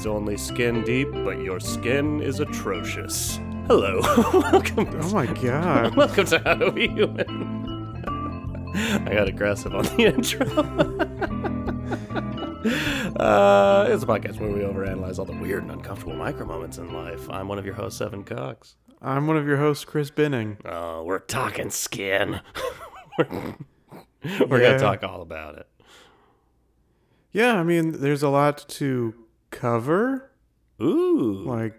is only skin deep, but your skin is atrocious. Hello. Welcome to How to Be Human. I got aggressive on the intro. It's a podcast where we overanalyze all the weird and uncomfortable micro moments in life. I'm one of your hosts, Evan Cox. I'm one of your hosts, Chris Binning. Oh, we're talking skin. We're going to talk all about it. Yeah, I mean, there's a lot to cover. Ooh. Like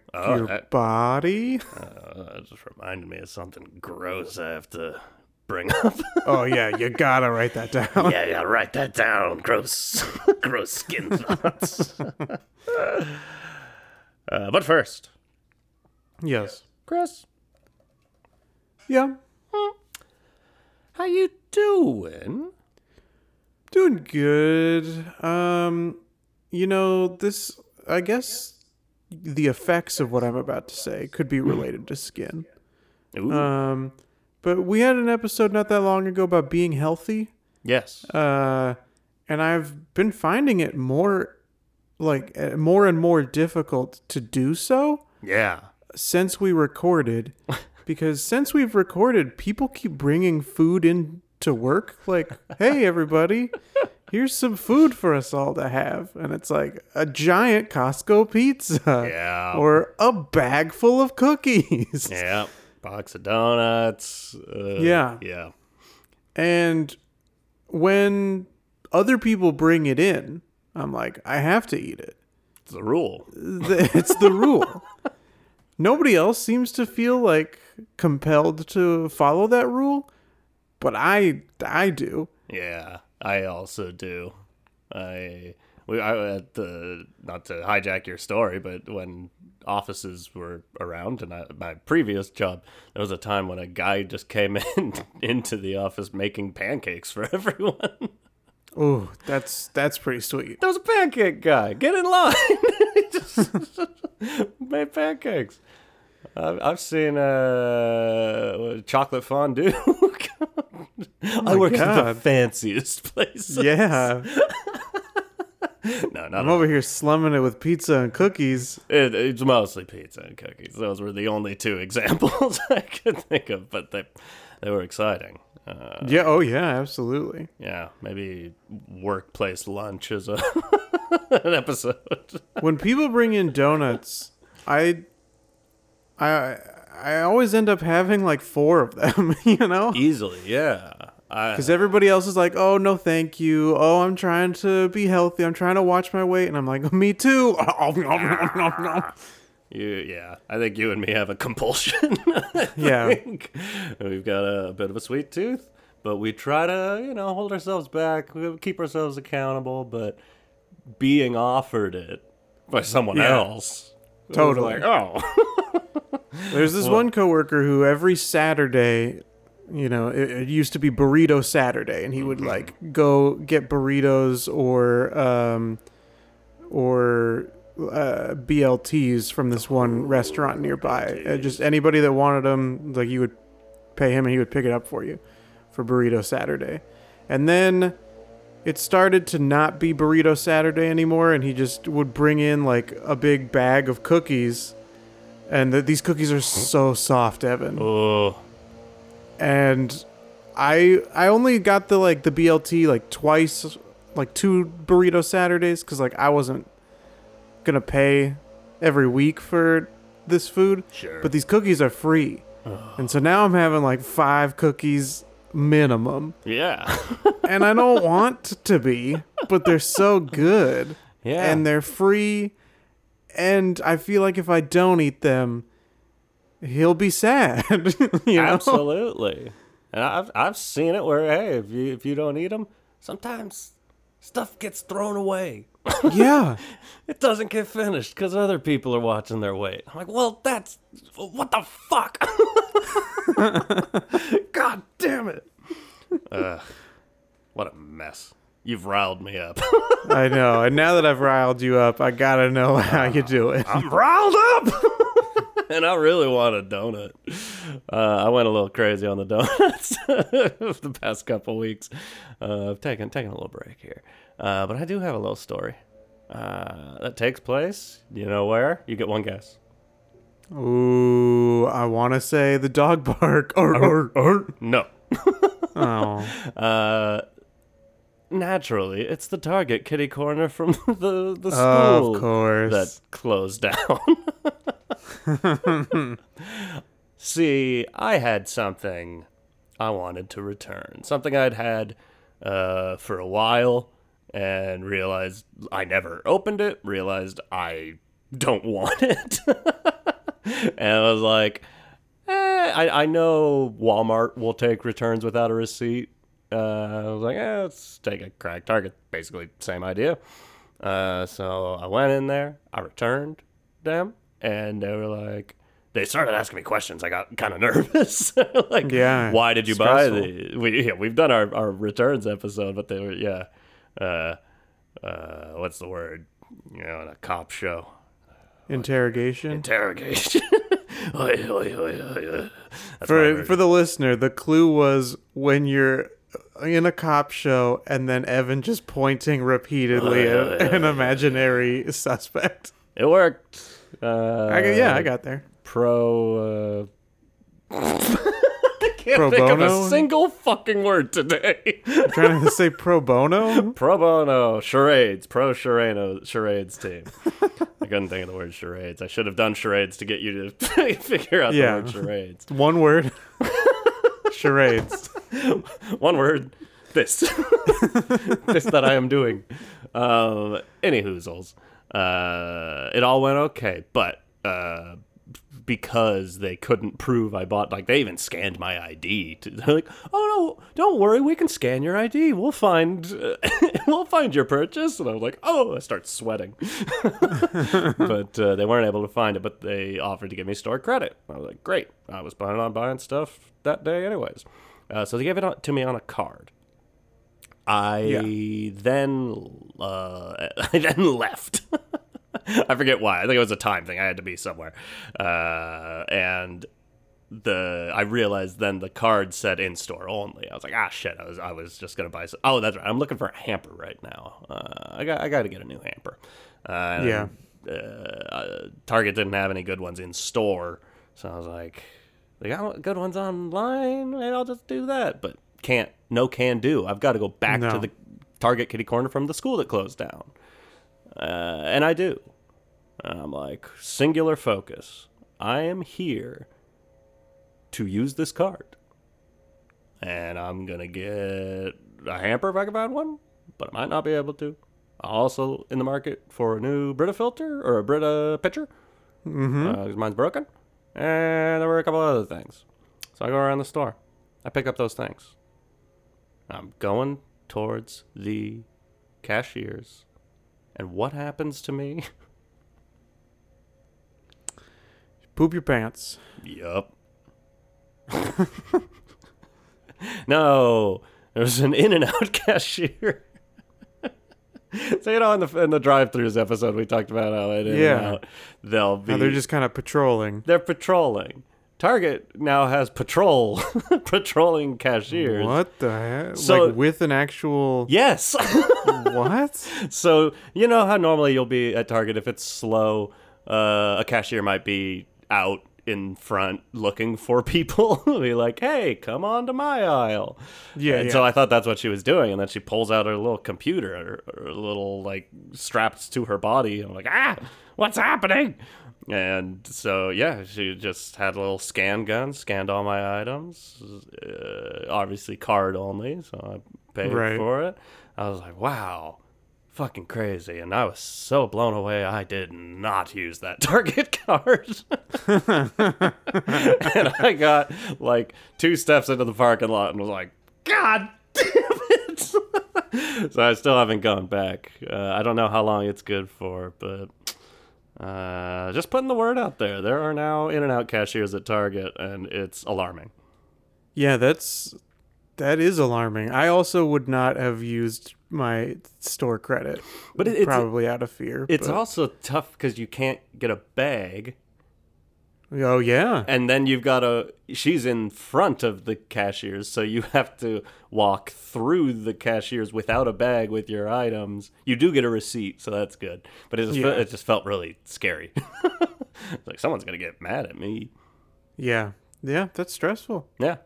body. That just reminded me of something gross I have to bring up. Oh, yeah, you got to write that down. Yeah, write that down. Gross skin thoughts. But first. Yes. Chris? Yeah? How you doing? Doing good. I guess the effects of what I'm about to say could be related to skin. Ooh. But we had an episode not that long ago about being healthy. Yes. And I've been finding it more and more difficult to do so. Yeah. Since we recorded, because since we've recorded, people keep bringing food in to work. Like, hey, everybody, here's some food for us all to have. And it's like a giant Costco pizza or a bag full of cookies. Yeah. Box of donuts. Yeah. And when other people bring it in, I'm like, I have to eat it. It's the rule. It's the rule. Nobody else seems to feel like compelled to follow that rule, but I do. Yeah, I also do. Not to hijack your story, but when offices were around and my previous job, there was a time when a guy just came into the office making pancakes for everyone. Oh, that's pretty sweet. That was a pancake guy. Get in line. He just made pancakes. I've seen chocolate fondue. I work at the fanciest places. Yeah. I'm over here slumming it with pizza and cookies. It's mostly pizza and cookies. Those were the only two examples I could think of, but they were exciting. Absolutely. Yeah, maybe workplace lunch is an episode. When people bring in donuts, I always end up having like 4 of them, you know? Easily, yeah. Because everybody else is like, oh, no, thank you. Oh, I'm trying to be healthy. I'm trying to watch my weight. And I'm like, me too. Oh, no. I think you and me have a compulsion. Yeah. We've got a bit of a sweet tooth, but we try to, hold ourselves back, we keep ourselves accountable, but being offered it by someone else. Totally. Like, oh. There's this one coworker who every Saturday, it used to be Burrito Saturday, and he would like go get burritos or BLTs from this one restaurant nearby. Just anybody that wanted them, like, you would pay him and he would pick it up for you for Burrito Saturday. And then it started to not be Burrito Saturday anymore, and he just would bring in like a big bag of cookies, and these cookies are so soft, Evan. Oh. And I only got the BLT like twice, like 2 Burrito Saturdays, because like I wasn't gonna pay every week for this food, sure, but these cookies are free. Oh. And so now I'm having like 5 cookies minimum. Yeah. And I don't want to be, but they're so good. Yeah. And they're free, and I feel like if I don't eat them, he'll be sad. Absolutely. And I've seen it where, hey, if you don't eat them, sometimes stuff gets thrown away. Yeah. It doesn't get finished because other people are watching their weight. I'm like, well, that's... What the fuck? God damn it. What a mess. You've riled me up. I know. And now that I've riled you up, I gotta know how you do it. I'm riled up! And I really want a donut. I went a little crazy on the donuts the past couple weeks. I've taken a little break here. But I do have a little story. That takes place. You know where? You get one guess. Ooh, I want to say the dog park. No. Oh. Naturally, it's the Target kitty corner from the school. Of course. That closed down. See, I had something I wanted to return. Something I'd had for a while and realized I never opened it, realized I don't want it. And I was like, I know Walmart will take returns without a receipt. I was like, let's take a crack. Target, basically, same idea. So I went in there, I returned them, and they were like, they started asking me questions. I got kind of nervous. Like, yeah, why did you buy these? We've done our returns episode, but they were, what's the word? You know, in a cop show. Interrogation. For the listener, the clue was when you're in a cop show and then Evan just pointing repeatedly at an imaginary suspect. It worked. I got there. I can't pro think bono? Of a single fucking word today. I'm trying to say pro bono? Pro bono. Charades. Pro charades team. I couldn't think of the word charades. I should have done charades to get you to figure out the word charades. One word. Charades. One word. This. This that I am doing. Any hoozles. It all went okay, but... because they couldn't prove I bought, like, they even scanned my ID. They're like, oh no, don't worry, we can scan your ID. We'll find, your purchase. And I'm like, I start sweating. But they weren't able to find it. But they offered to give me store credit. I was like, great. I was planning on buying stuff that day, anyways. So they gave it to me on a card. I then left. I forget why. I think it was a time thing. I had to be somewhere. And I realized then the card said in-store only. I was like, shit. I was just going to buy some. Oh, that's right. I'm looking for a hamper right now. I got to get a new hamper. Target didn't have any good ones in store. So I was like, they got good ones online. Maybe I'll just do that. But can do. I've got to go back to the Target kitty corner from the school that closed down. And I do. I'm like, singular focus. I am here to use this card. And I'm going to get a hamper if I can find one, but I might not be able to. I'm also in the market for a new Brita filter or a Brita pitcher. Mm-hmm. Because mine's broken. And there were a couple other things. So I go around the store. I pick up those things. I'm going towards the cashiers. And what happens to me? Poop your pants. Yup. No, there was an In-N-Out cashier. So, in the drive-thrus episode, we talked about how at In-N-Out, they're just kind of patrolling. They're patrolling. Target now has patrolling cashiers. What the heck? So, like, with an actual... Yes. What? So, you know how normally you'll be at Target if it's slow, a cashier might be out in front looking for people. Be like, hey, come on to my aisle. Yeah. And so I thought that's what she was doing. And then she pulls out her little computer, her little, like, straps to her body. I'm like, what's happening? And so, she just had a little scan gun, scanned all my items, obviously card only, so I paid for it. I was like, wow, fucking crazy. And I was so blown away, I did not use that Target card. And I got, like, 2 steps into the parking lot and was like, God damn it. So I still haven't gone back. I don't know how long it's good for, but... just putting the word out there. There are now In-N-Out cashiers at Target, and it's alarming. Yeah, that is alarming. I also would not have used my store credit, but it's probably out of fear. It's also tough because you can't get a bag. Oh, yeah. And then you've got she's in front of the cashiers, so you have to walk through the cashiers without a bag with your items. You do get a receipt, so that's good. But it just felt really scary. It's like, someone's going to get mad at me. Yeah. Yeah, that's stressful. Yeah.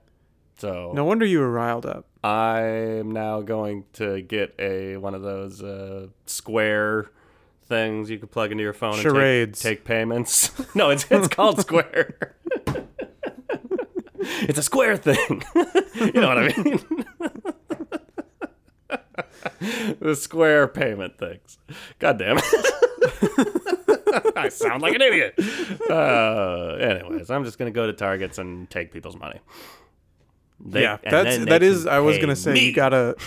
So no wonder you were riled up. I'm now going to get one of those Square things you can plug into your phone Charades. And take payments. No, it's called Square. It's a Square thing. You know what I mean? The Square payment things. God damn it. I sound like an idiot. Anyways, I'm just going to go to Targets and take people's money. I was gonna say me. you gotta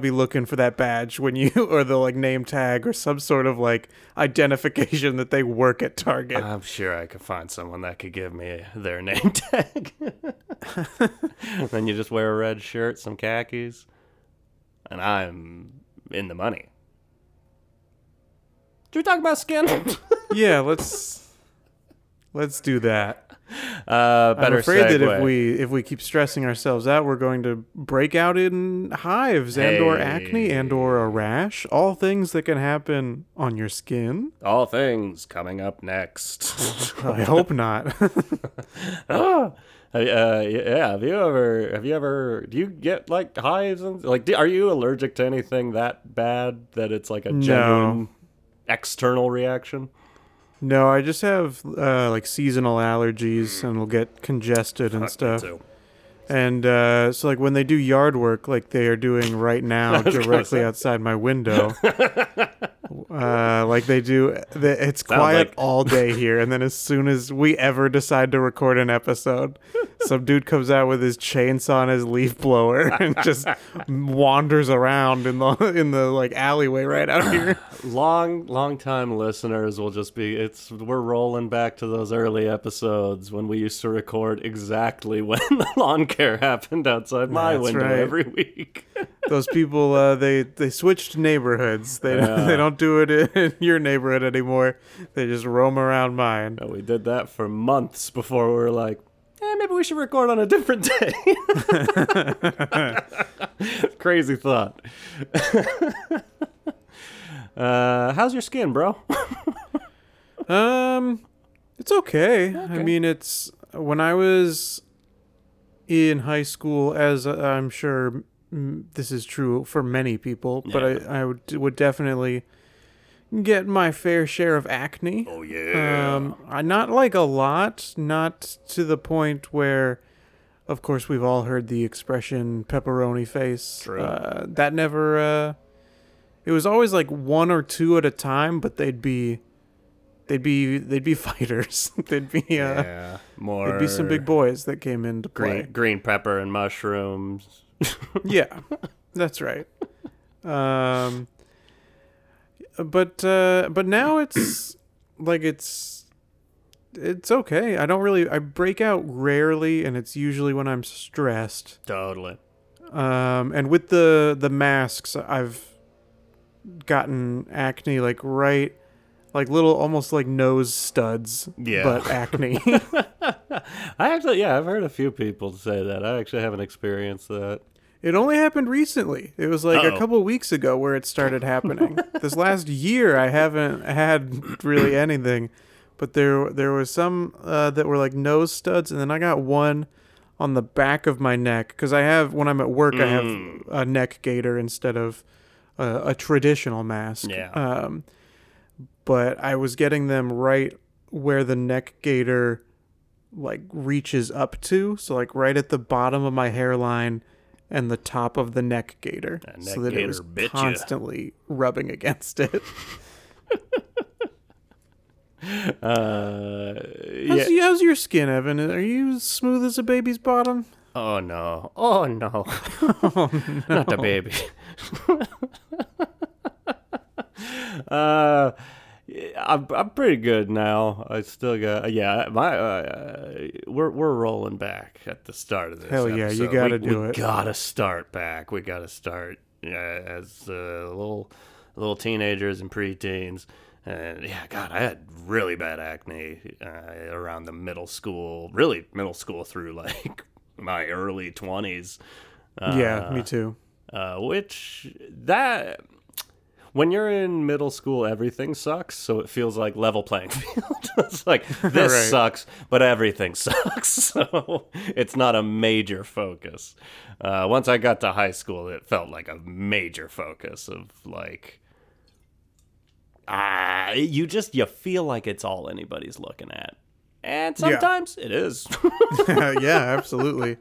be looking for that badge when you or the like name tag or some sort of like identification that they work at Target. I'm sure I could find someone that could give me their name tag. Then you just wear a red shirt, some khakis, and I'm in the money. Should we talk about skin? Yeah, let's do that. I'm afraid segue. That if we keep stressing ourselves out, we're going to break out in hives and or acne and or a rash. All things that can happen on your skin. All things coming up next. I hope not. Yeah. Have you ever? Do you get like hives and like? Are you allergic to anything that bad that it's like a genuine external reaction? No, I just have like seasonal allergies and it'll get congested and stuff. Me too. And so like when they do yard work like they are doing right now directly outside my window, like they do, it's quiet all day here. And then as soon as we ever decide to record an episode, some dude comes out with his chainsaw and his leaf blower and just wanders around in the like alleyway right out here. Long time listeners will just be, we're rolling back to those early episodes when we used to record exactly when the lawn happened outside my window every week. Those people, they switched neighborhoods. They don't do it in your neighborhood anymore. They just roam around mine. We did that for months before we were like, maybe we should record on a different day. Crazy thought. How's your skin, bro? It's okay. I mean, it's when I was in high school, as I'm sure this is true for many people, but I would definitely get my fair share of acne. Oh, yeah. Not like a lot, not to the point where, of course, we've all heard the expression pepperoni face. True. That never, it was always like one or two at a time, but they'd be fighters. They'd be more. They'd be some big boys that came into play. Green pepper and mushrooms. Yeah, that's right. But now it's like it's okay. I break out rarely, and it's usually when I'm stressed. Totally. And with the masks, I've gotten acne like right. Like little, almost like nose studs, but acne. I've heard a few people say that. I actually haven't experienced that. It only happened recently. It was like a couple weeks ago where it started happening. This last year, I haven't had really anything, but there was some that were like nose studs, and then I got one on the back of my neck because I have when I'm at work, I have a neck gaiter instead of a traditional mask. Yeah. But I was getting them right where the neck gaiter like reaches up to, so like right at the bottom of my hairline and the top of the neck gaiter, so that it was constantly rubbing against it. How's your skin, Evan? Are you smooth as a baby's bottom? Oh no! Oh no! Oh, no. Not the baby. I'm pretty good now. I still got we're rolling back at the start of this. Hell yeah, episode. You got to do it. We got to start back. We got to start as little teenagers and preteens And yeah, God, I had really bad acne around the middle school through like my early 20s. Yeah, me too. When you're in middle school, everything sucks, so it feels like level playing field. It's like, this right. sucks, but everything sucks, so it's not a major focus. Once I got to high school, it felt like a major focus of, like, you feel like it's all anybody's looking at. And sometimes it is. Yeah, absolutely.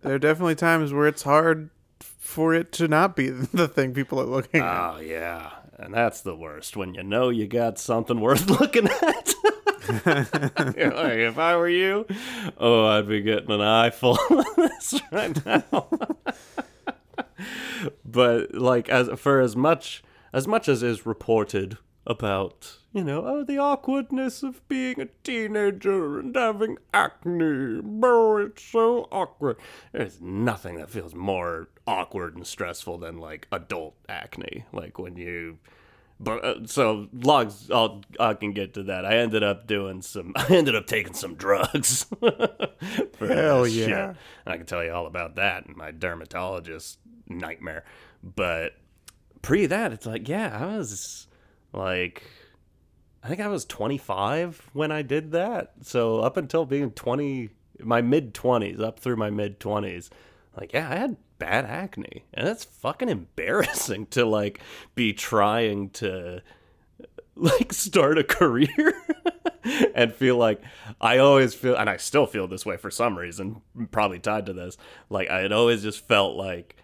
There are definitely times where it's hard for it to not be the thing people are looking at. Oh, yeah. And that's the worst, when you know you got something worth looking at. You're like, if I were you, I'd be getting an eyeful of this right now. But, like, as much as is reported about, the awkwardness of being a teenager and having acne. Oh, it's so awkward. There's nothing that feels more awkward and stressful than, like, adult acne. Like, when you... But, I can get to that. I ended up taking some drugs. Hell yeah. Shit. I can tell you all about that and my dermatologist nightmare. But pre that, it's like, yeah, I was, like... I think I was 25 when I did that. So up until being up through my mid-20s, like, yeah, I had bad acne. And that's fucking embarrassing to, like, be trying to, like, start a career and feel like I still feel this way for some reason, probably tied to this. Like, I had always just felt like,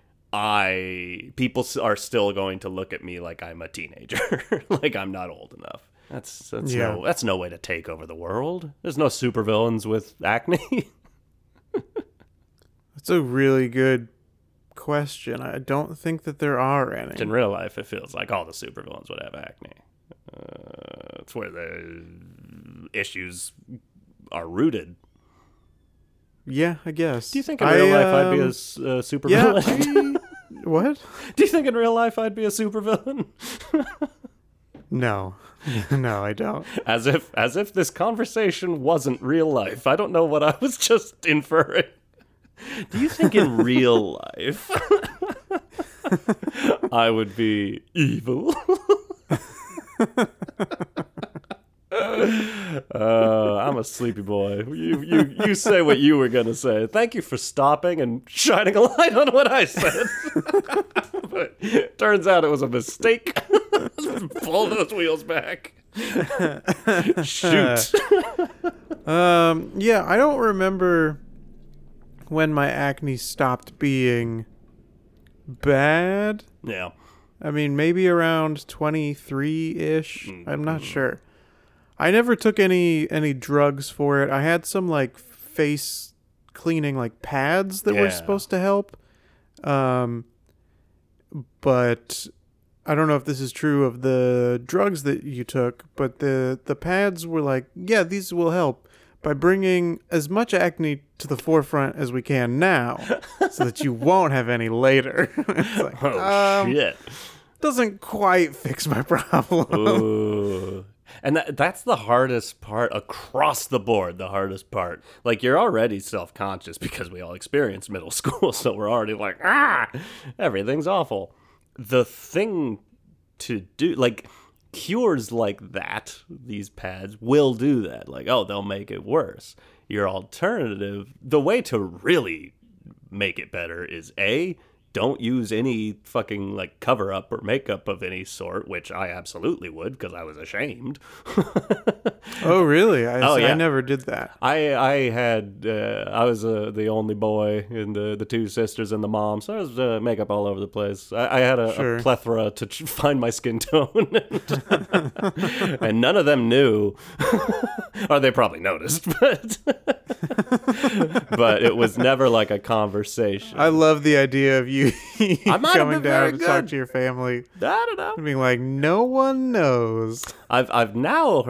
people are still going to look at me like I'm a teenager, like I'm not old enough. That's no way to take over the world. There's no supervillains with acne. That's a really good question. I don't think that there are any. In real life, it feels like all the supervillains would have acne. It's where the issues are rooted. Yeah, I guess. Do you think in real life I'd be a supervillain? Yeah. What? Do you think in real life I'd be a supervillain? No, I don't. As if this conversation wasn't real life. I don't know what I was just inferring. Do you think in real life I would be evil? I'm a sleepy boy. You say what you were gonna say. Thank you for stopping and shining a light on what I said. But it turns out it was a mistake. Pull those wheels back. Shoot. Yeah, I don't remember when my acne stopped being bad. Yeah. I mean, maybe around 23-ish. Mm-hmm. I'm not sure. I never took any drugs for it. I had some, like, face cleaning, like, pads that were supposed to help. But... I don't know if this is true of the drugs that you took, but the pads were like, yeah, these will help by bringing as much acne to the forefront as we can now so that you won't have any later. It's like, shit. Doesn't quite fix my problem. Ooh. And that's the hardest part across the board, Like, you're already self-conscious because we all experienced middle school, so we're already like, everything's awful. The thing to do, like, cures like that, these pads will do that. Like, they'll make it worse. Your alternative, the way to really make it better is, A, don't use any fucking, like, cover-up or makeup of any sort, which I absolutely would because I was ashamed. Oh, really? I never did that. I was the only boy and the two sisters and the mom, so there was makeup all over the place. I had a plethora to find my skin tone, and none of them knew, or they probably noticed, but... But it was never like a conversation. I love the idea of you coming down to talk to your family. I don't know. Being like, no one knows. I've learned now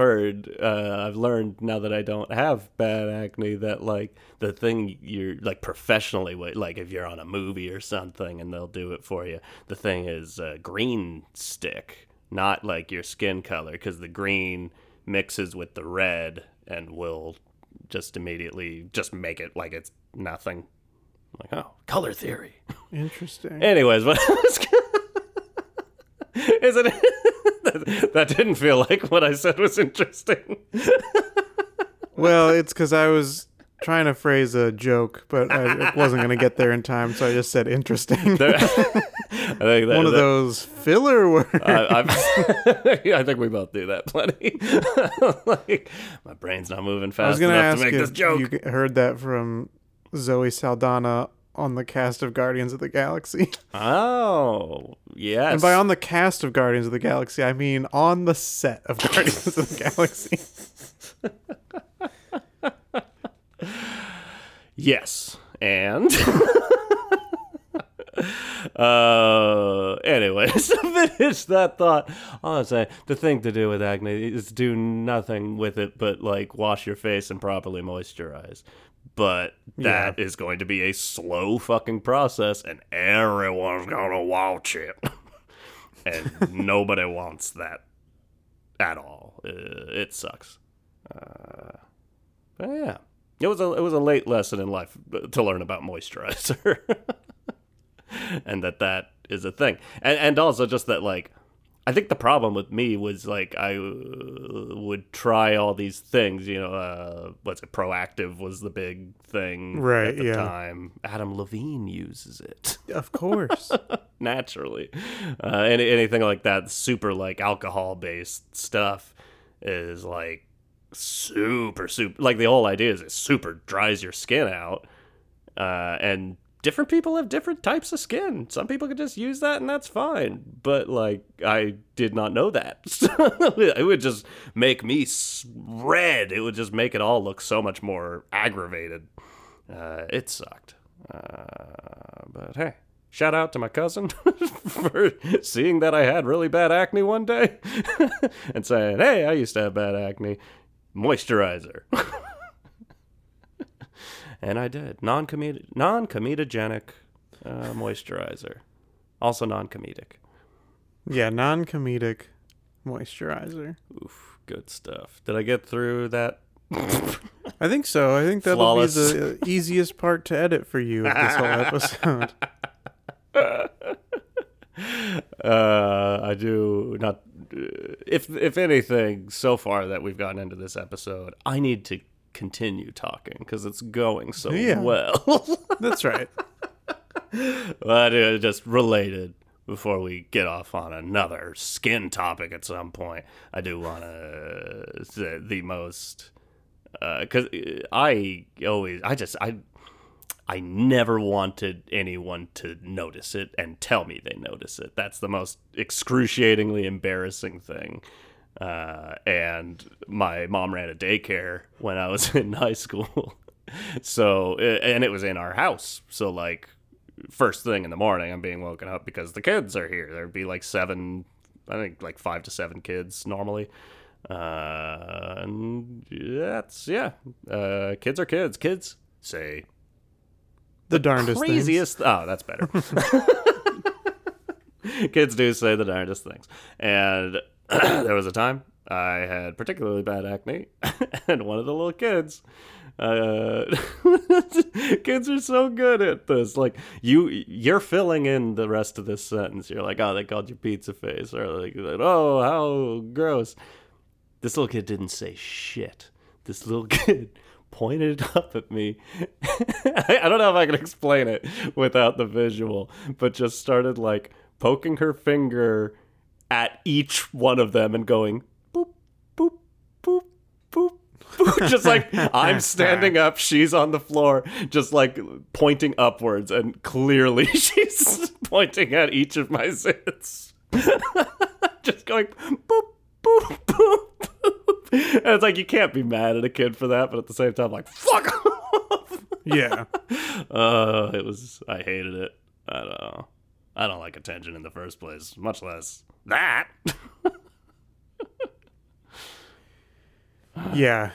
that I don't have bad acne that, like, the thing you're, like, professionally, like, if you're on a movie or something and they'll do it for you, the thing is green stick. not like your skin color, because the green mixes with the red and will just immediately just make it like it's nothing. I'm like, oh, color theory. Interesting. Anyways, but isn't it? That didn't feel like what I said was interesting. Well, it's because I was trying to phrase a joke, but I wasn't going to get there in time, so I just said interesting. One of those filler words. I think we both do that plenty. Like, my brain's not moving fast enough to make this joke. I was going to ask if you heard that from Zoe Saldana on the cast of Guardians of the Galaxy. Oh, yes. And by on the cast of Guardians of the Galaxy, I mean on the set of Guardians of the Galaxy. Yes. And anyways, to finish that thought, all I'm saying, the thing to do with acne is do nothing with it but like wash your face and properly moisturize. But that is going to be a slow fucking process, and everyone's gonna watch it. And nobody wants that at all. It sucks. But yeah. It was a late lesson in life to learn about moisturizer, and that is a thing, and also just that, like, I think the problem with me was like I would try all these things, you know, what's it? Proactive was the big thing, right? At the time, Adam Levine uses it, of course, naturally, anything like that, super like alcohol based stuff is like. Super like the whole idea is it super dries your skin out, and different people have different types of skin. Some people can just use that and that's fine, but like I did not know that. It would just make me red. It would just make it all look so much more aggravated. It sucked, but hey, shout out to my cousin for seeing that I had really bad acne one day and saying, hey, I used to have bad acne. Moisturizer. And I did. Non-comedogenic moisturizer. Also non-comedic. Yeah, non-comedic moisturizer. Oof, good stuff. Did I get through that? I think so. I think that'll Flawless. Be the easiest part to edit for you of this whole episode. I do not... if anything, so far that we've gotten into this episode, I need to continue talking because it's going so well. That's right. But just related, before we get off on another skin topic at some point, I do want to say the most because I never wanted anyone to notice it and tell me they notice it. That's the most excruciatingly embarrassing thing. And my mom ran a daycare when I was in high school. So, and it was in our house. So like first thing in the morning, I'm being woken up because the kids are here. There'd be like 5 to 7 kids normally. And that's, kids are kids. Kids say... The darndest craziest things. Oh, that's better. Kids do say the darndest things. And there was a time I had particularly bad acne, and one of the little kids... kids are so good at this. Like you're filling in the rest of this sentence. You're like, oh, they called you pizza face. Or like, oh, how gross. This little kid didn't say shit. This little kid... pointed up at me. I don't know if I can explain it without the visual, but just started like poking her finger at each one of them and going boop, boop, boop, boop, boop. Just like I'm standing up, she's on the floor, just like pointing upwards, and clearly she's pointing at each of my zits. Just going boop, boop, boop, boop. And it's like, you can't be mad at a kid for that, but at the same time, like, fuck off! Yeah. I hated it. I don't know. I don't like attention in the first place, much less that. I'm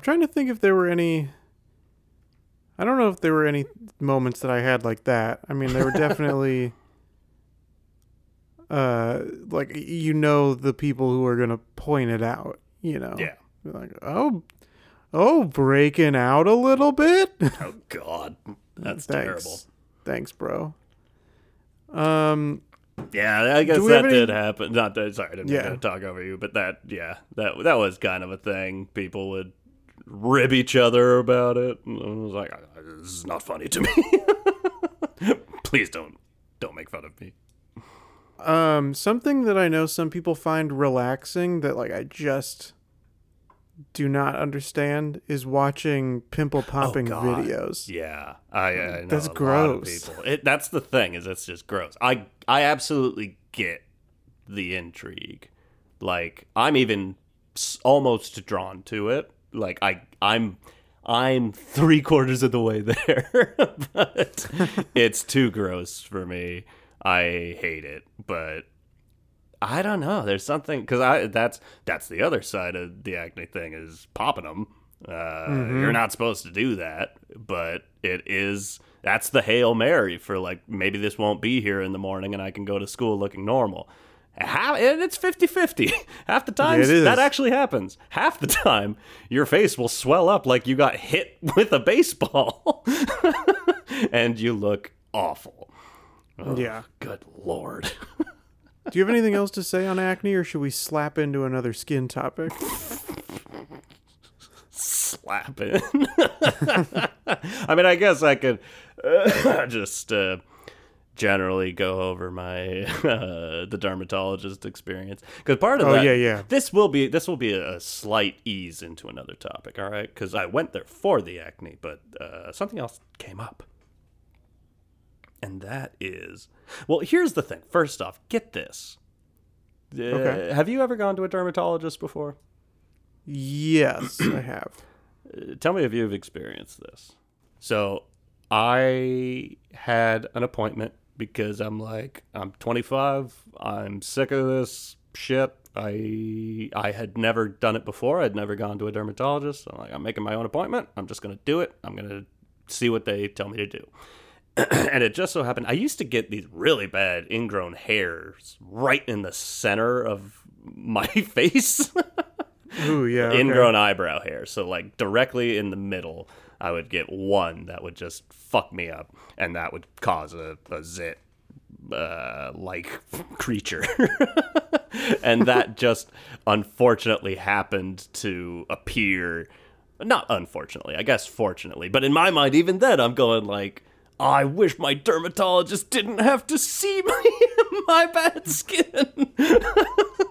trying to think if there were any... I don't know if there were any moments that I had like that. I mean, there were definitely... like, you know, the people who are going to point it out, you know? Yeah. Like, oh, breaking out a little bit. Oh, God. That's terrible. Thanks, bro. Yeah, I guess that did happen. Not that, sorry, I didn't mean to talk over you, but that was kind of a thing. People would rib each other about it. And I was like, this is not funny to me. Please don't make fun of me. Something that I know some people find relaxing that, like, I just do not understand is watching pimple popping videos. Yeah, I know that's gross. That's the thing, is it's just gross. I absolutely get the intrigue. Like, I'm even almost drawn to it. Like, I'm 3/4 of the way there, but it's too gross for me. I hate it, but I don't know. There's something, because that's the other side of the acne thing, is popping them. You're not supposed to do that, but that's the Hail Mary for, like, maybe this won't be here in the morning and I can go to school looking normal. And it's 50-50. Half the time, that actually happens. Half the time, your face will swell up like you got hit with a baseball and you look awful. Oh, yeah. Good Lord. Do you have anything else to say on acne, or should we slap into another skin topic? Slap in. I mean, I guess I could just generally go over my the dermatologist experience, because part of this will be a slight ease into another topic. All right, because I went there for the acne, but something else came up. And that is, well, here's the thing. First off, get this. Okay. Have you ever gone to a dermatologist before? Yes, I have. Tell me if you've experienced this. So I had an appointment because I'm 25. I'm sick of this shit. I had never done it before. I'd never gone to a dermatologist. So I'm making my own appointment. I'm just going to do it. I'm going to see what they tell me to do. And it just so happened, I used to get these really bad ingrown hairs right in the center of my face. Ooh, yeah. Ingrown eyebrow hair. So, like, directly in the middle, I would get one that would just fuck me up. And that would cause a zit, like, creature. And that just unfortunately happened to appear. Not unfortunately, I guess fortunately. But in my mind, even then, I'm going, like, I wish my dermatologist didn't have to see my bad skin.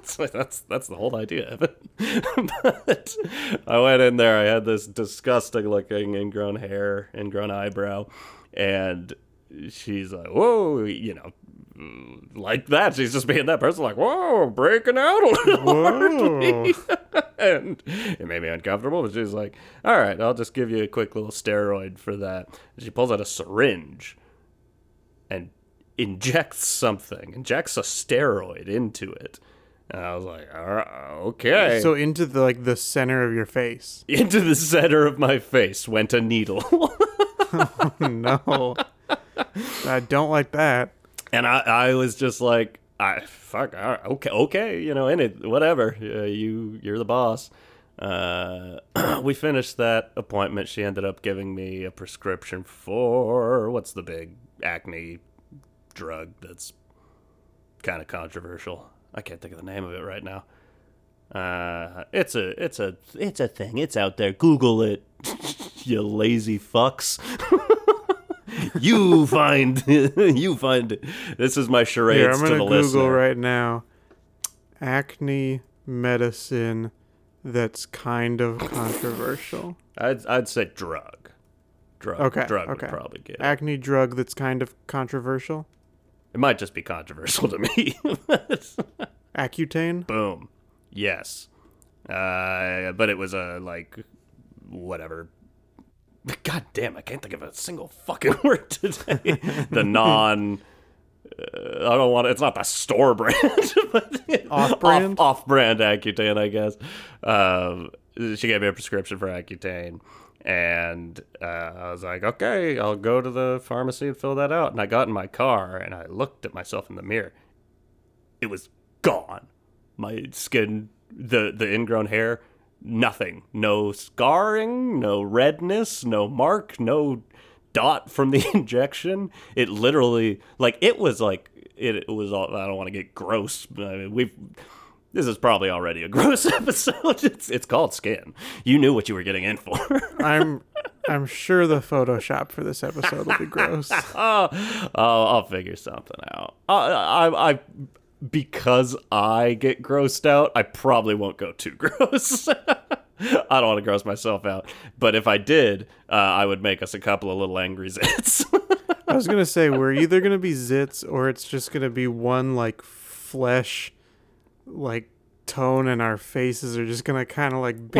So that's the whole idea of it. But I went in there. I had this disgusting looking ingrown hair, ingrown eyebrow. And she's like, whoa, you know, like that. She's just being that person, like, whoa, breaking out a little hardly. And it made me uncomfortable, but she's like, all right, I'll just give you a quick little steroid for that. And she pulls out a syringe and injects a steroid into it. And I was like, all right, okay. So into the, like, the center of your face. Into the center of my face went a needle. Oh, no. I don't like that. And I was just like, okay, you know, in it, whatever. You're the boss. We finished that appointment. She ended up giving me a prescription for what's the big acne drug that's kind of controversial. I can't think of the name of it right now. It's a thing. It's out there. Google it, you lazy fucks. You find. This is my charades. Here, I'm gonna to the Google listener right now. Acne medicine that's kind of controversial. I'd say drug. Okay. Drug would probably get it. Acne drug that's kind of controversial. It might just be controversial to me. Accutane. Boom. Yes. But it was a whatever. God damn, I can't think of a single fucking word today. The non... I don't want... It's not the store brand. But off-brand? Off-brand Accutane, I guess. She gave me a prescription for Accutane. And I was like, okay, I'll go to the pharmacy and fill that out. And I got in my car and I looked at myself in the mirror. it was gone. My skin, the ingrown hair, nothing. No scarring, no redness, no mark, no dot from the injection. It literally, it was all, I don't want to get gross, but I mean, this is probably already a gross episode. It's called Skin. You knew what you were getting in for. I'm sure the Photoshop for this episode will be gross. I'll figure something out. Because I get grossed out, I probably won't go too gross. I don't want to gross myself out. But if I did, I would make us a couple of little angry zits. I was going to say, we're either going to be zits or it's just going to be one, flesh, tone, and our faces are just going to kind of, be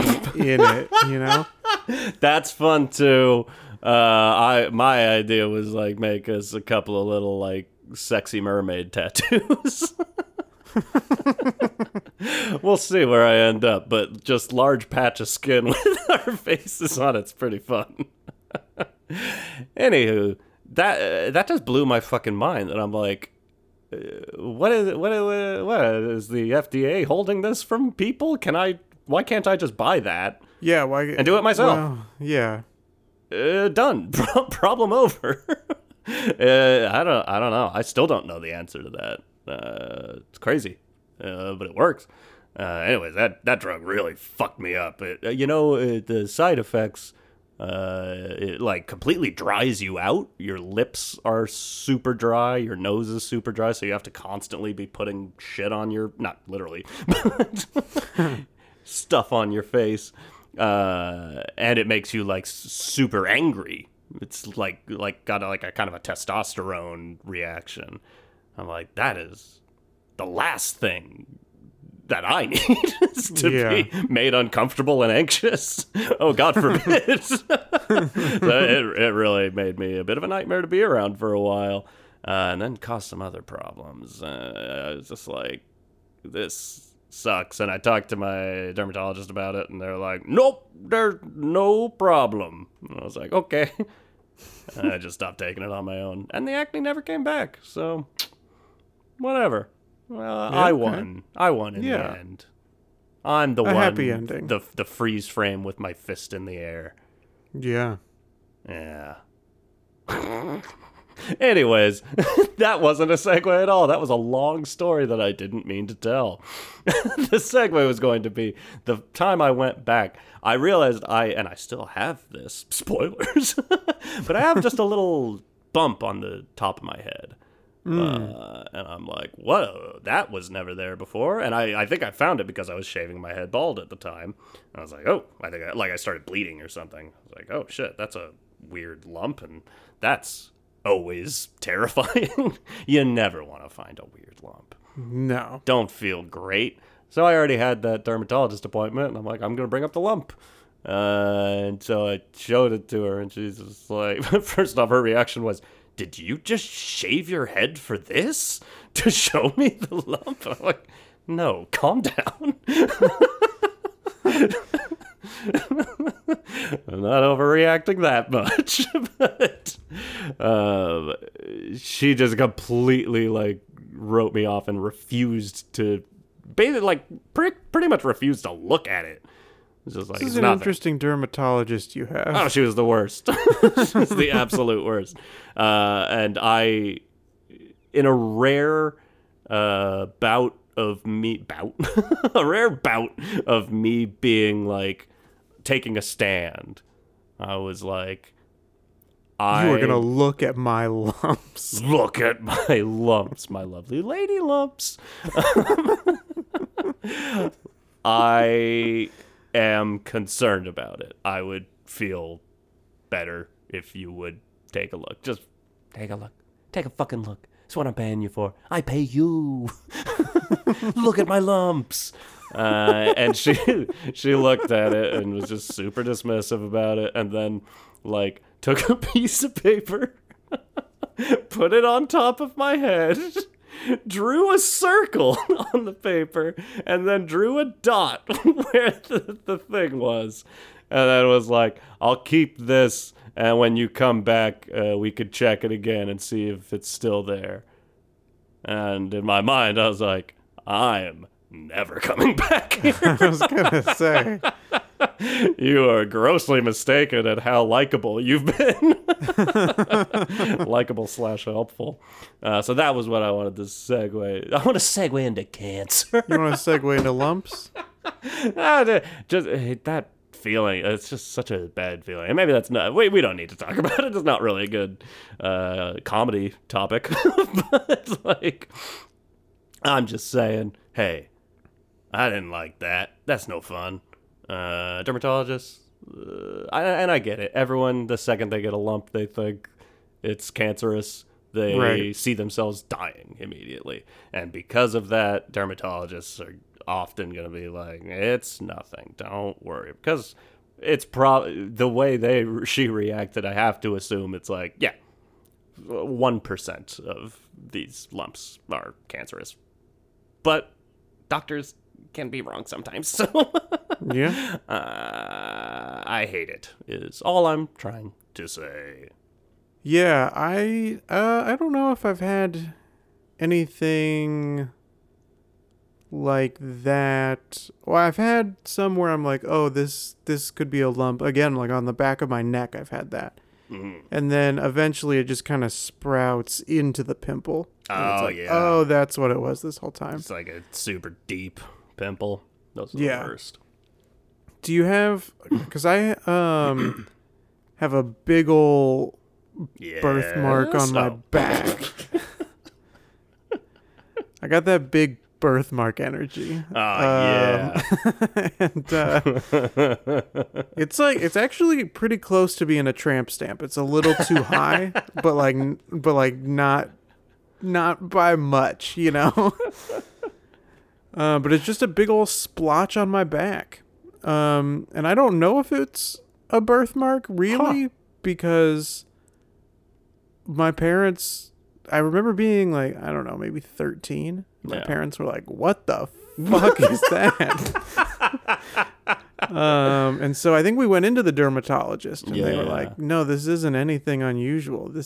in it, you know? That's fun, too. My idea was, make us a couple of little, sexy mermaid tattoos. We'll see where I end up, but just large patch of skin with our faces on it's pretty fun. Anywho, that just blew my fucking mind, and I'm like, what is the FDA holding this from people? Why can't I just buy that? Yeah, why and do it myself? Well, yeah, done. Problem over. I don't know. I still don't know the answer to that. It's crazy, but it works. Anyways, that drug really fucked me up. The side effects, it completely dries you out. Your lips are super dry. Your nose is super dry. So you have to constantly be putting shit on not literally, but stuff on your face. And it makes you super angry. It's got a kind of a testosterone reaction. I'm like, that is the last thing that I need is to be made uncomfortable and anxious. Oh, God forbid. So it really made me a bit of a nightmare to be around for a while, and then caused some other problems. I was just like, this sucks. And I talked to my dermatologist about it, and they're like, nope, there's no problem. And I was like, okay. And I just stopped taking it on my own, and the acne never came back, so whatever. I won in the end. I'm the one, happy ending. The freeze frame with my fist in the air. Yeah Anyways, that wasn't a segue at all. That was a long story that I didn't mean to tell. The segue was going to be the time I went back. I realized I still have this, spoilers, but I have just a little bump on the top of my head. And I'm like, whoa, that was never there before. And I think I found it because I was shaving my head bald at the time. And I was like, oh, I think I started bleeding or something. I was like, oh, shit, that's a weird lump. And that's always terrifying. You never want to find a weird lump. No. Don't feel great. So I already had that dermatologist appointment, and I'm like, I'm going to bring up the lump. And so I showed it to her, and she's just like, first off, her reaction was, did you just shave your head for this? To show me the lump? I'm like, no, calm down. I'm not overreacting that much, but she just completely wrote me off and refused to basically pretty much refused to look at it. It's just this is an interesting dermatologist you have. Oh, she was the worst. She was the absolute worst. And I, in a rare bout of me being taking a stand, I was like, you were gonna look at my lumps. Look at my lumps, my lovely lady lumps. I am concerned about it. I would feel better if you would take a look. Just take a look. Take a fucking look. That's what I'm paying you for. I pay you. Look at my lumps. And she looked at it and was just super dismissive about it, and then took a piece of paper, put it on top of my head, drew a circle on the paper, and then drew a dot where the thing was, and then was like, I'll keep this, and when you come back, we could check it again and see if it's still there. And in my mind, I was like, I'm never coming back here. I was going to say. You are grossly mistaken at how likable you've been. Likable/helpful. So that was what I wanted to segue. I want to segue into cancer. You want to segue into lumps? Just that feeling. It's just such a bad feeling. And maybe that's not... We don't need to talk about it. It's not really a good comedy topic. But it's like... I'm just saying, hey, I didn't like that. That's no fun. Dermatologists, and I get it. Everyone, the second they get a lump, they think it's cancerous. They right. see themselves dying immediately. And because of that, dermatologists are often going to be like, it's nothing. Don't worry. Because it's probably the way she reacted. I have to assume it's like, yeah, 1% of these lumps are cancerous. But doctors can be wrong sometimes, so... Yeah. I hate it, is all I'm trying to say. Yeah, I don't know if I've had anything like that. Well, I've had some where I'm like, oh, this could be a lump. Again, like on the back of my neck, I've had that. Mm-hmm. And then eventually it just kind of sprouts into the pimple. Oh, it's like, yeah. Oh, that's what it was this whole time. It's like a super deep pimple. Those are the worst. Do you have... Because I have a big ol' birthmark on my back. I got that big birthmark energy. Oh, yeah. And it's actually pretty close to being a tramp stamp. It's a little too high, but not by much, you know? But it's just a big ol' splotch on my back. And I don't know if it's a birthmark really, because my parents, I remember being like, I don't know, maybe 13. My parents were like, what the fuck is that? And so I think we went into the dermatologist and they were like, no, this isn't anything unusual. I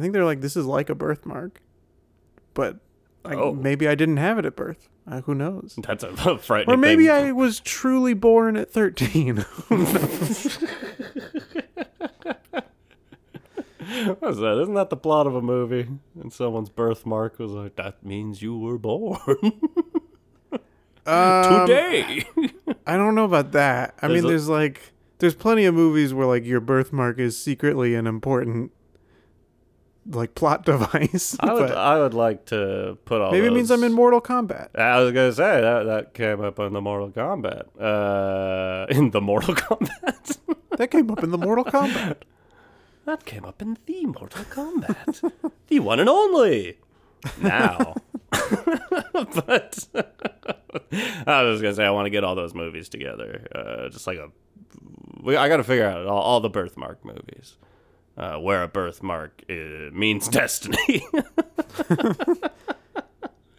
think they're like, this is like a birthmark, but maybe I didn't have it at birth. Who knows? That's a frightening thing. Or maybe I was truly born at 13. Who knows? What is that? Isn't that the plot of a movie? And someone's birthmark was like, that means you were born. Today. I don't know about that. There's plenty of movies where like your birthmark is secretly an important like plot device. I would like to put all. Maybe those... it means I'm in Mortal Kombat. I was gonna say that came up in the Mortal Kombat. That came up in the Mortal Kombat. That came up in the Mortal Kombat. The one and only. Now. But I was gonna say I want to get all those movies together. I got to figure out all the birthmark movies. Where a birthmark means destiny. I'm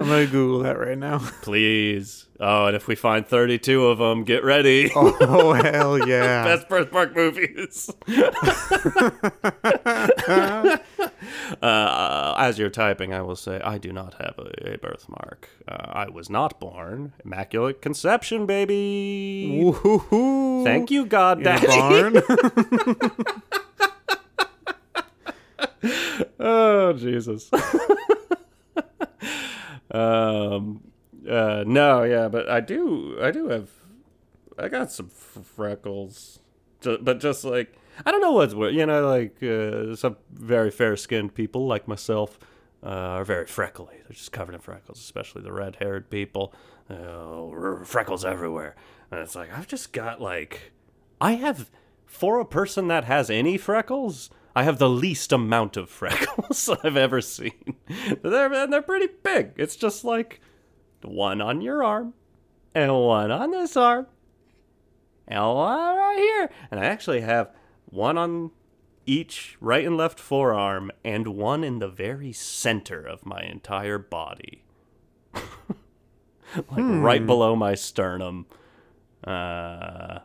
going to Google that right now. Please. Oh, and if we find 32 of them, get ready. Oh, hell yeah. Best birthmark movies. As you're typing, I will say, I do not have a birthmark. I was not born. Immaculate conception, baby. Woo-hoo-hoo. Thank you, God Daddy. Oh, Jesus. No, yeah, but I got some freckles, but just like, I don't know what's weird, you know, like, some very fair-skinned people like myself are very freckly. They're just covered in freckles, especially the red-haired people. Freckles everywhere. And it's like, I've just got like, for a person that has any freckles, I have the least amount of freckles I've ever seen. They're pretty big. It's just like one on your arm and one on this arm and one right here. And I actually have one on each right and left forearm and one in the very center of my entire body. Right below my sternum. I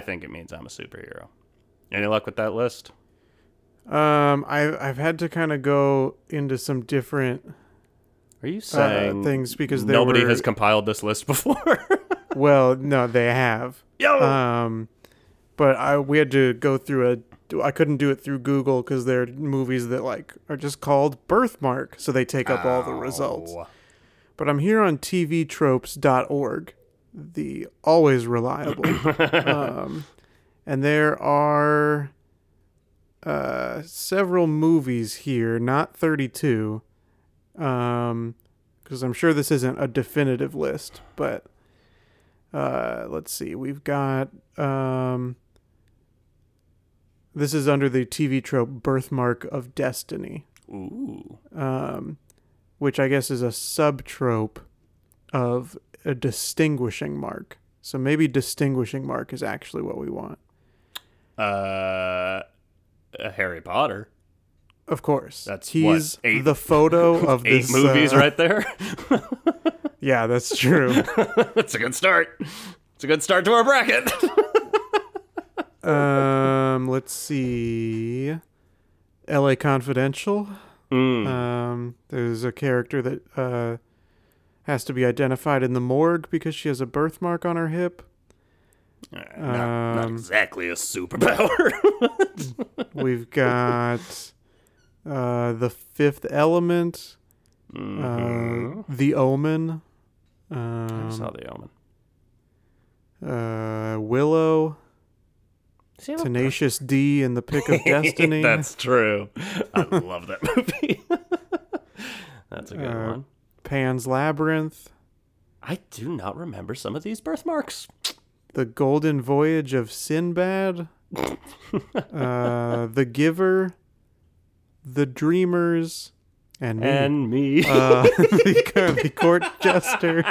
think it means I'm a superhero. Any luck with that list? I've had to kind of go into some different Are you saying things because nobody has compiled this list before? Well, no, they have. But we had to go through I couldn't do it through Google because there are movies that like are just called Birthmark, so they take up all the results. But I'm here on TVTropes.org, the always reliable. And there are several movies here, not 32, because I'm sure this isn't a definitive list, but let's see. We've got... this is under the TV trope Birthmark of Destiny. Ooh. Which I guess is a subtrope of a distinguishing mark. So maybe distinguishing mark is actually what we want. Harry Potter. Of course. That's he's what, eight? The photo of eight this movies right there. Yeah, that's true. That's a good start. It's a good start to our bracket. Let's see. L.A. Confidential. There's a character that has to be identified in the morgue because she has a birthmark on her hip. Not exactly a superpower. We've got The Fifth Element, The Omen. I saw The Omen. Willow. Tenacious D and The Pick of Destiny. That's true. I love that movie. That's a good one. Pan's Labyrinth. I do not remember some of these birthmarks. The Golden Voyage of Sinbad. The Giver. The Dreamers. And me. The Court Jester.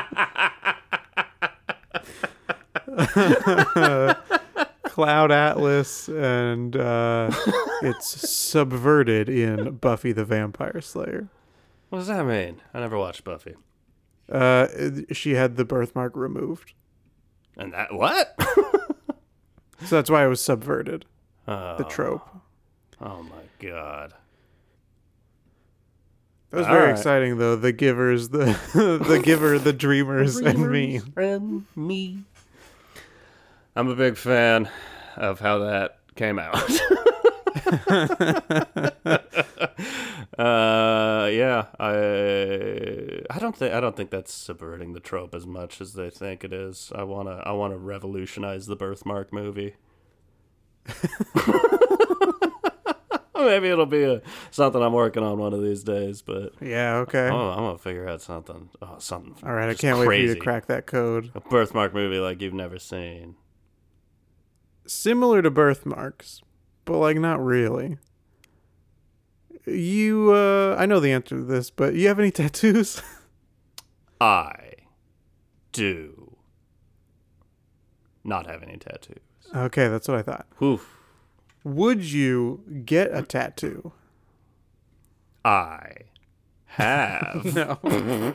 Cloud Atlas, and it's subverted in Buffy the Vampire Slayer. What does that mean? I never watched Buffy. She had the birthmark removed. And that what? So that's why it was subverted. The trope. Oh my god. That was very exciting though. The Givers, the Giver, the Dreamers, and me. And me. I'm a big fan of how that came out. Yeah, I don't think that's subverting the trope as much as they think it is. I wanna revolutionize the birthmark movie. Maybe it'll be something I'm working on one of these days. But yeah, okay. I'm gonna figure out something. Oh, something. All right, I can't wait for you to crack that code. A birthmark movie like you've never seen. Similar to birthmarks, but like not really. You, I know the answer to this, but you have any tattoos? I do not have any tattoos. Okay, that's what I thought. Oof. Would you get a tattoo? I have. No.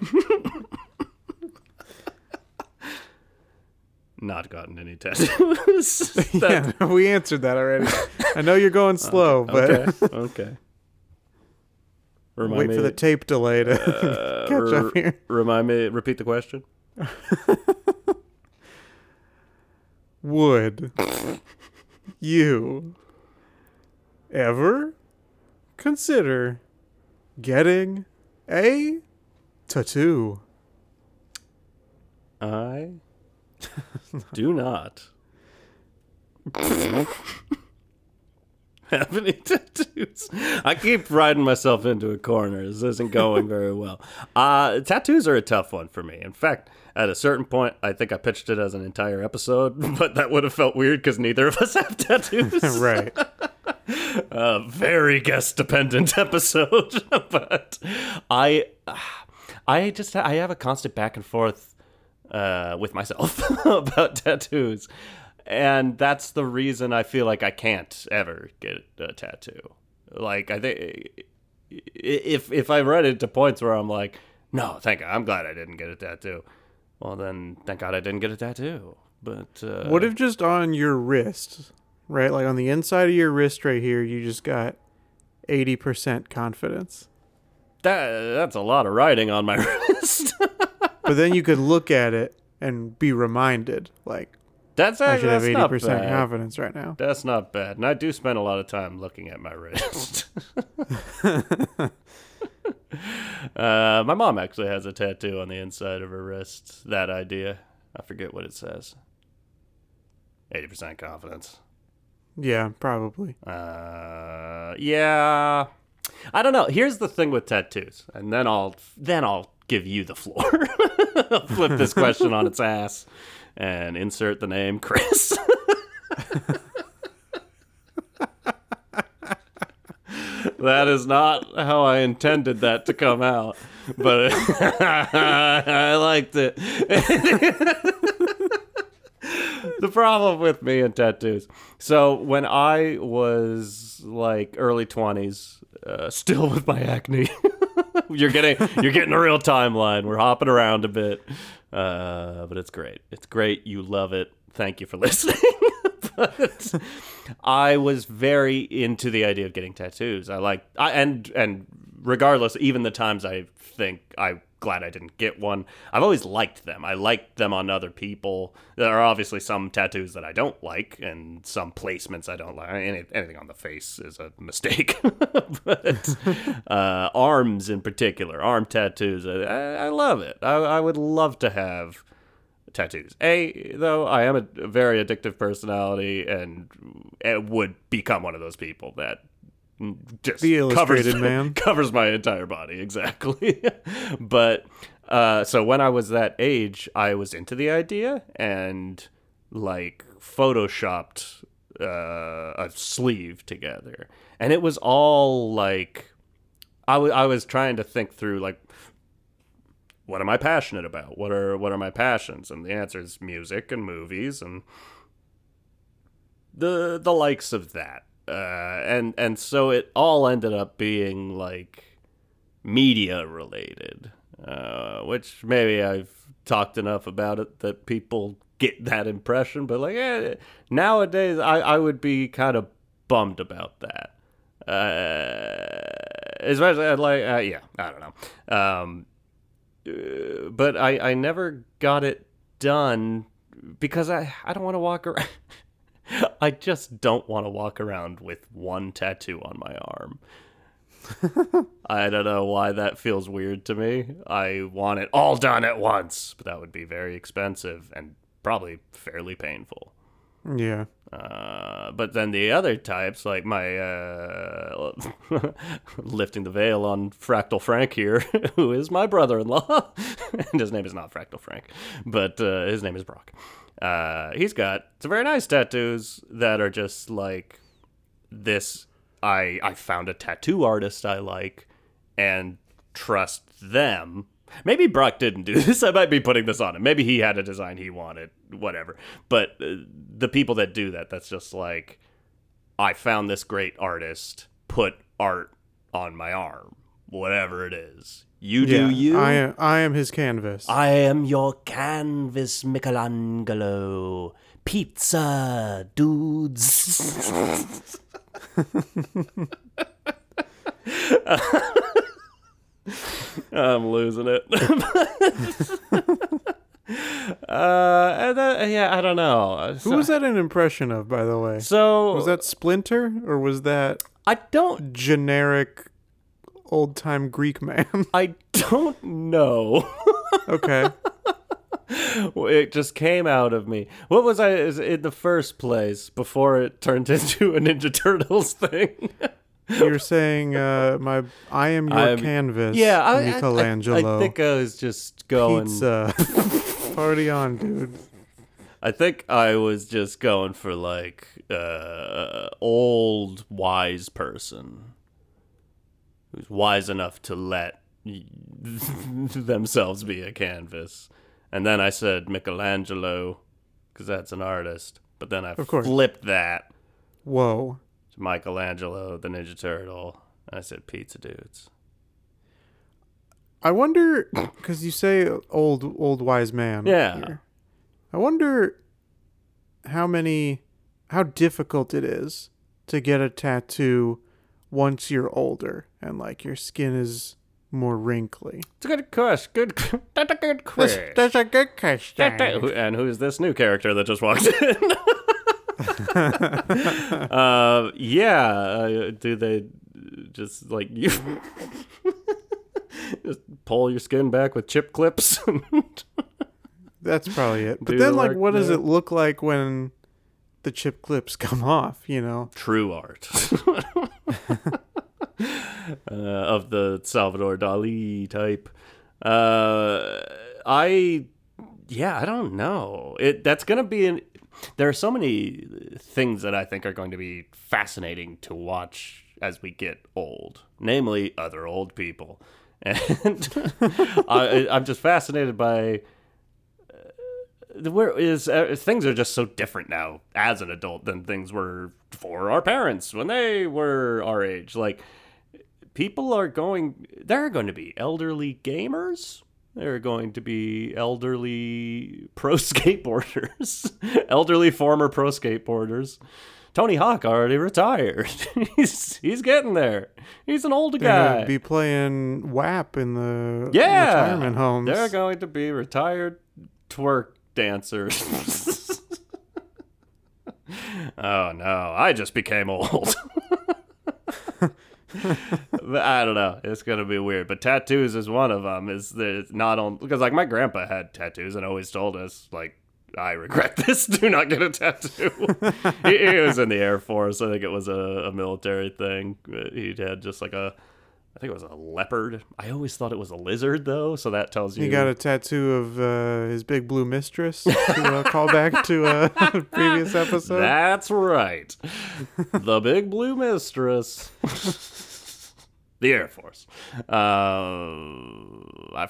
Not gotten any tattoos. Yeah, we answered that already. I know you're going slow, but... Okay. Wait for the tape delay to catch up here. Remind me, repeat the question. Would you ever consider getting a tattoo? I... do not have any tattoos. I keep riding myself into a corner. This isn't going very well. Tattoos are a tough one for me. In fact, at a certain point, I think I pitched it as an entire episode, but that would have felt weird because neither of us have tattoos. Right. Very guest-dependent episode. But I have a constant back and forth with myself about tattoos, and that's the reason I feel like I can't ever get a tattoo. Like I think if I run into points where I'm like, no, thank God, I'm glad I didn't get a tattoo. Well, then thank God I didn't get a tattoo. But what if just on your wrist, right, like on the inside of your wrist right here, you just got 80% confidence? that's a lot of writing on my wrist. But then you could look at it and be reminded, like, that's actually, I should have 80% confidence right now. That's not bad. And I do spend a lot of time looking at my wrist. My mom actually has a tattoo on the inside of her wrist. That idea. I forget what it says. 80% confidence. Yeah, probably. Yeah. I don't know. Here's the thing with tattoos. And then I'll give you the floor. I'll flip this question on its ass. And insert the name Chris. That is not how I intended that to come out, but I liked it. The problem with me and tattoos. So when I was like early 20s, still with my acne, you're getting a real timeline. We're hopping around a bit. But it's great. It's great. You love it. Thank you for listening. But I was very into the idea of getting tattoos. And regardless, even the times I think I'm glad I didn't get one, I've always liked them. I liked them on other people. There are obviously some tattoos that I don't like and some placements I don't like. Anything on the face is a mistake. But arms in particular, arm tattoos, I love it. I would love to have tattoos. Though I am a very addictive personality and would become one of those people that just covers my entire body. Exactly. But so when I was that age, I was into the idea and like photoshopped a sleeve together, and it was all like I was trying to think through, like, what am I passionate about? What are my passions? And the answer is music and movies and the likes of that. And so it all ended up being like media related, which maybe I've talked enough about it that people get that impression. But like nowadays, I would be kind of bummed about that. Especially like I don't know. But I never got it done because I don't want to walk around. I just don't want to walk around with one tattoo on my arm. I don't know why that feels weird to me. I want it all done at once, but that would be very expensive and probably fairly painful. Yeah. But then the other types, like my lifting the veil on Fractal Frank here, who is my brother-in-law, and his name is not Fractal Frank, but his name is Brock. He's got some very nice tattoos that are just like this. I found a tattoo artist I like and trust them. Maybe Brock didn't do this. I might be putting this on him. Maybe he had a design he wanted, whatever. But the people that do that, that's just like, I found this great artist, put art on my arm, whatever it is. Do you? I am his canvas. I am your canvas, Michelangelo. Pizza, dudes. I'm losing it. I don't know. Who was that an impression of, by the way? So was that Splinter, or was that generic old-time Greek man? I don't know. Okay. It just came out of me. What was I in the first place before it turned into a Ninja Turtles thing? You're saying I am your canvas, yeah, Michelangelo. I think I was just going pizza. Party on, dude. I think I was just going for like old wise person who's wise enough to let themselves be a canvas. And then I said Michelangelo because that's an artist, but then I flipped that. Whoa. Michelangelo, the Ninja Turtle. I said pizza dudes. I wonder, because you say old wise man. Yeah. Here. I wonder how difficult it is to get a tattoo once you're older and like your skin is more wrinkly? It's a good question. That's a good question. That's a good question. And who's this new character that just walked in? Do they just like you just pull your skin back with chip clips? That's probably it. But then, like, what does it look like when the chip clips come off? You know, true art of the Salvador Dali type. I don't know. That's gonna be an. There are so many things that I think are going to be fascinating to watch as we get old, namely other old people. And I'm just fascinated by things are just so different now as an adult than things were for our parents when they were our age. Like, there are going to be elderly gamers. There are going to be elderly pro skateboarders, elderly former pro skateboarders. Tony Hawk already retired. He's getting there. He's an old guy. Be playing WAP in the retirement homes. They're going to be retired twerk dancers. Oh no! I just became old. I don't know. It's gonna be weird. But tattoos is one of them. Because like my grandpa had tattoos and always told us, like, I regret this. Do not get a tattoo. he was in the Air Force. I think it was a military thing. He had just like I think it was a leopard. I always thought it was a lizard, though, so that tells you. He got a tattoo of his big blue mistress to call back to a previous episode. That's right. The big blue mistress. The Air Force. I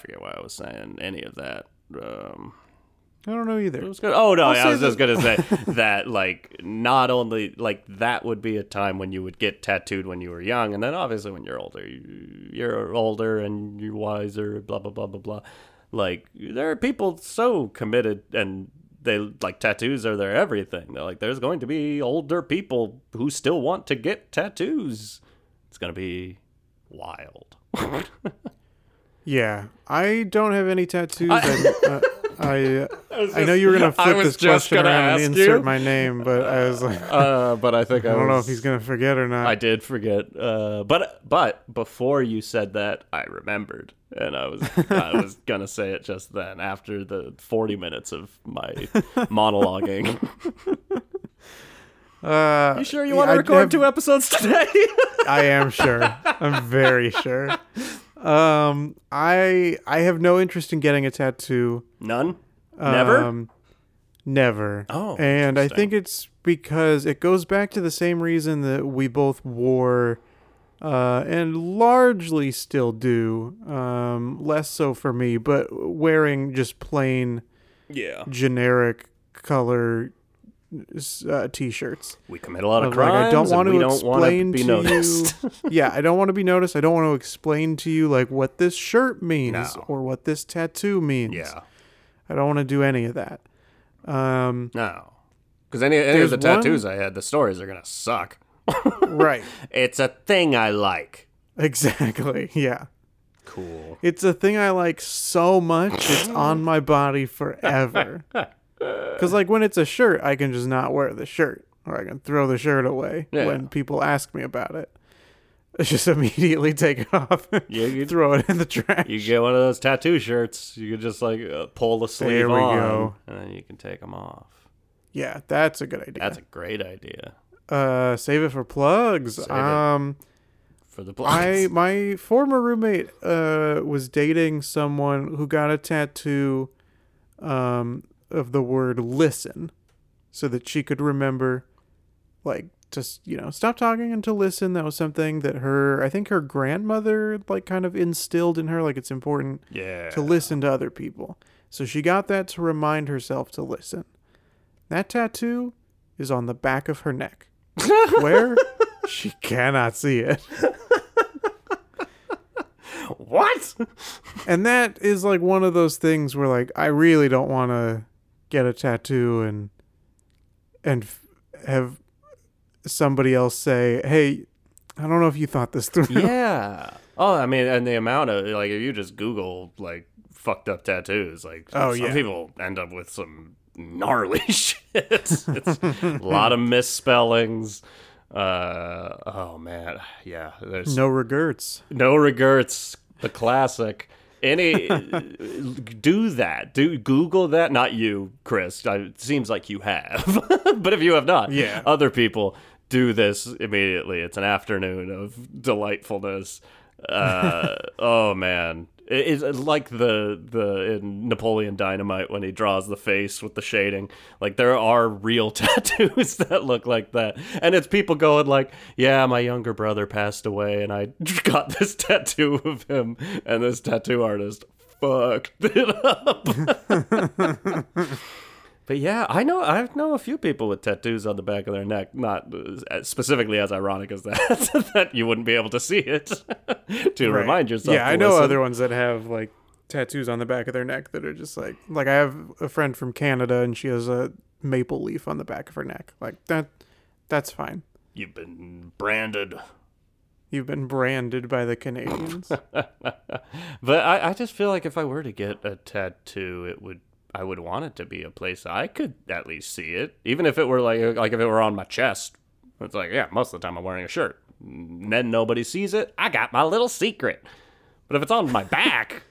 forget why I was saying any of that. I don't know either. I was just going to say that, like, not only, like, that would be a time when you would get tattooed when you were young, and then obviously when you're older, and you're wiser, blah, blah, blah, blah, blah. Like, there are people so committed, and they, like, tattoos are their everything. They're like, there's going to be older people who still want to get tattoos. It's going to be wild. Yeah. I don't have any tattoos. I know you were going to flip this question around and insert my name, but I was like... but I think I don't know if he's going to forget or not. I did forget. But before you said that, I remembered. And I was going to say it just then, after the 40 minutes of my monologuing. You sure you want to record two episodes today? I am sure. I'm very sure. I have no interest in getting a tattoo. None? Never. Oh. And I think it's because it goes back to the same reason that we both wore and largely still do, less so for me, but wearing just plain generic color t-shirts. We commit a lot of crimes. Like, I don't want to be noticed. I don't want to explain to you like what this shirt means or what this tattoo means. Yeah. I don't want to do any of that. No. Because any of the tattoos I had, the stories are going to suck. Right. It's a thing I like. Exactly. Yeah. Cool. It's a thing I like so much, it's on my body forever. Because, like, when it's a shirt, I can just not wear the shirt. Or I can throw the shirt away when people ask me about it. I just immediately take it off and throw it in the trash. You get one of those tattoo shirts. You can just, like, pull the sleeve on. And then you can take them off. Yeah, that's a good idea. That's a great idea. Save it for plugs. For the plugs. My former roommate was dating someone who got a tattoo... of the word listen, so that she could remember, like, just, you know, stop talking and to listen. That was something that her grandmother, like, kind of instilled in her, like, it's important to listen to other people. So she got that to remind herself to listen. That tattoo is on the back of her neck, where she cannot see it. What? And that is, like, one of those things where, like, I really don't want to get a tattoo and have somebody else say, hey, I don't know if you thought this through. Yeah. Oh, I mean, and the amount of, like, if you just Google, like, fucked up tattoos, like, some people end up with some gnarly shit. It's a lot of misspellings. Oh, man. Yeah. There's no regrets. No regrets. The classic. Do that. Do Google that. Not you, Chris. It seems like you have. But if you have not, other people do this immediately. It's an afternoon of delightfulness. Oh, man. It's like the in Napoleon Dynamite when he draws the face with the shading. Like, there are real tattoos that look like that. And it's people going like, yeah, my younger brother passed away and I got this tattoo of him. And this tattoo artist fucked it up. But yeah, I know a few people with tattoos on the back of their neck, not specifically as ironic as that, that you wouldn't be able to see it to right. remind yourself. Yeah, I know other ones that have like tattoos on the back of their neck that are just like I have a friend from Canada and she has a maple leaf on the back of her neck. Like that's fine. You've been branded. You've been branded by the Canadians. But I just feel like if I were to get a tattoo, I would want it to be a place I could at least see it. Even if it were like if it were on my chest, it's like, yeah, most of the time I'm wearing a shirt. Then nobody sees it. I got my little secret. But if it's on my back,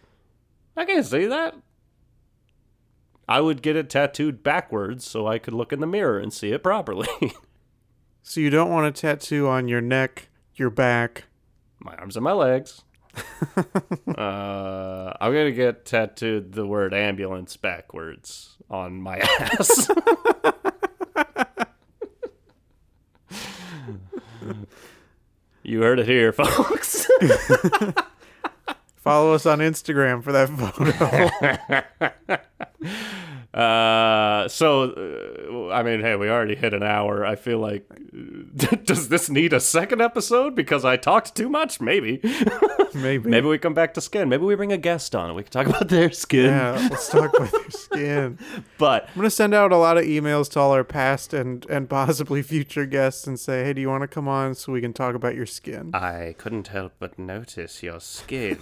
I can't see that. I would get it tattooed backwards so I could look in the mirror and see it properly. So you don't want a tattoo on your neck, your back. My arms and my legs. I'm gonna get tattooed the word ambulance backwards on my ass. You heard it here, folks. Follow us on Instagram for that photo. I mean, hey, we already hit an hour. I feel like, does this need a second episode because I talked too much? Maybe. Maybe we come back to skin. Maybe we bring a guest on and we can talk about their skin. Yeah, let's talk about their skin. But I'm going to send out a lot of emails to all our past and possibly future guests and say, hey, do you want to come on so we can talk about your skin? I couldn't help but notice your skin.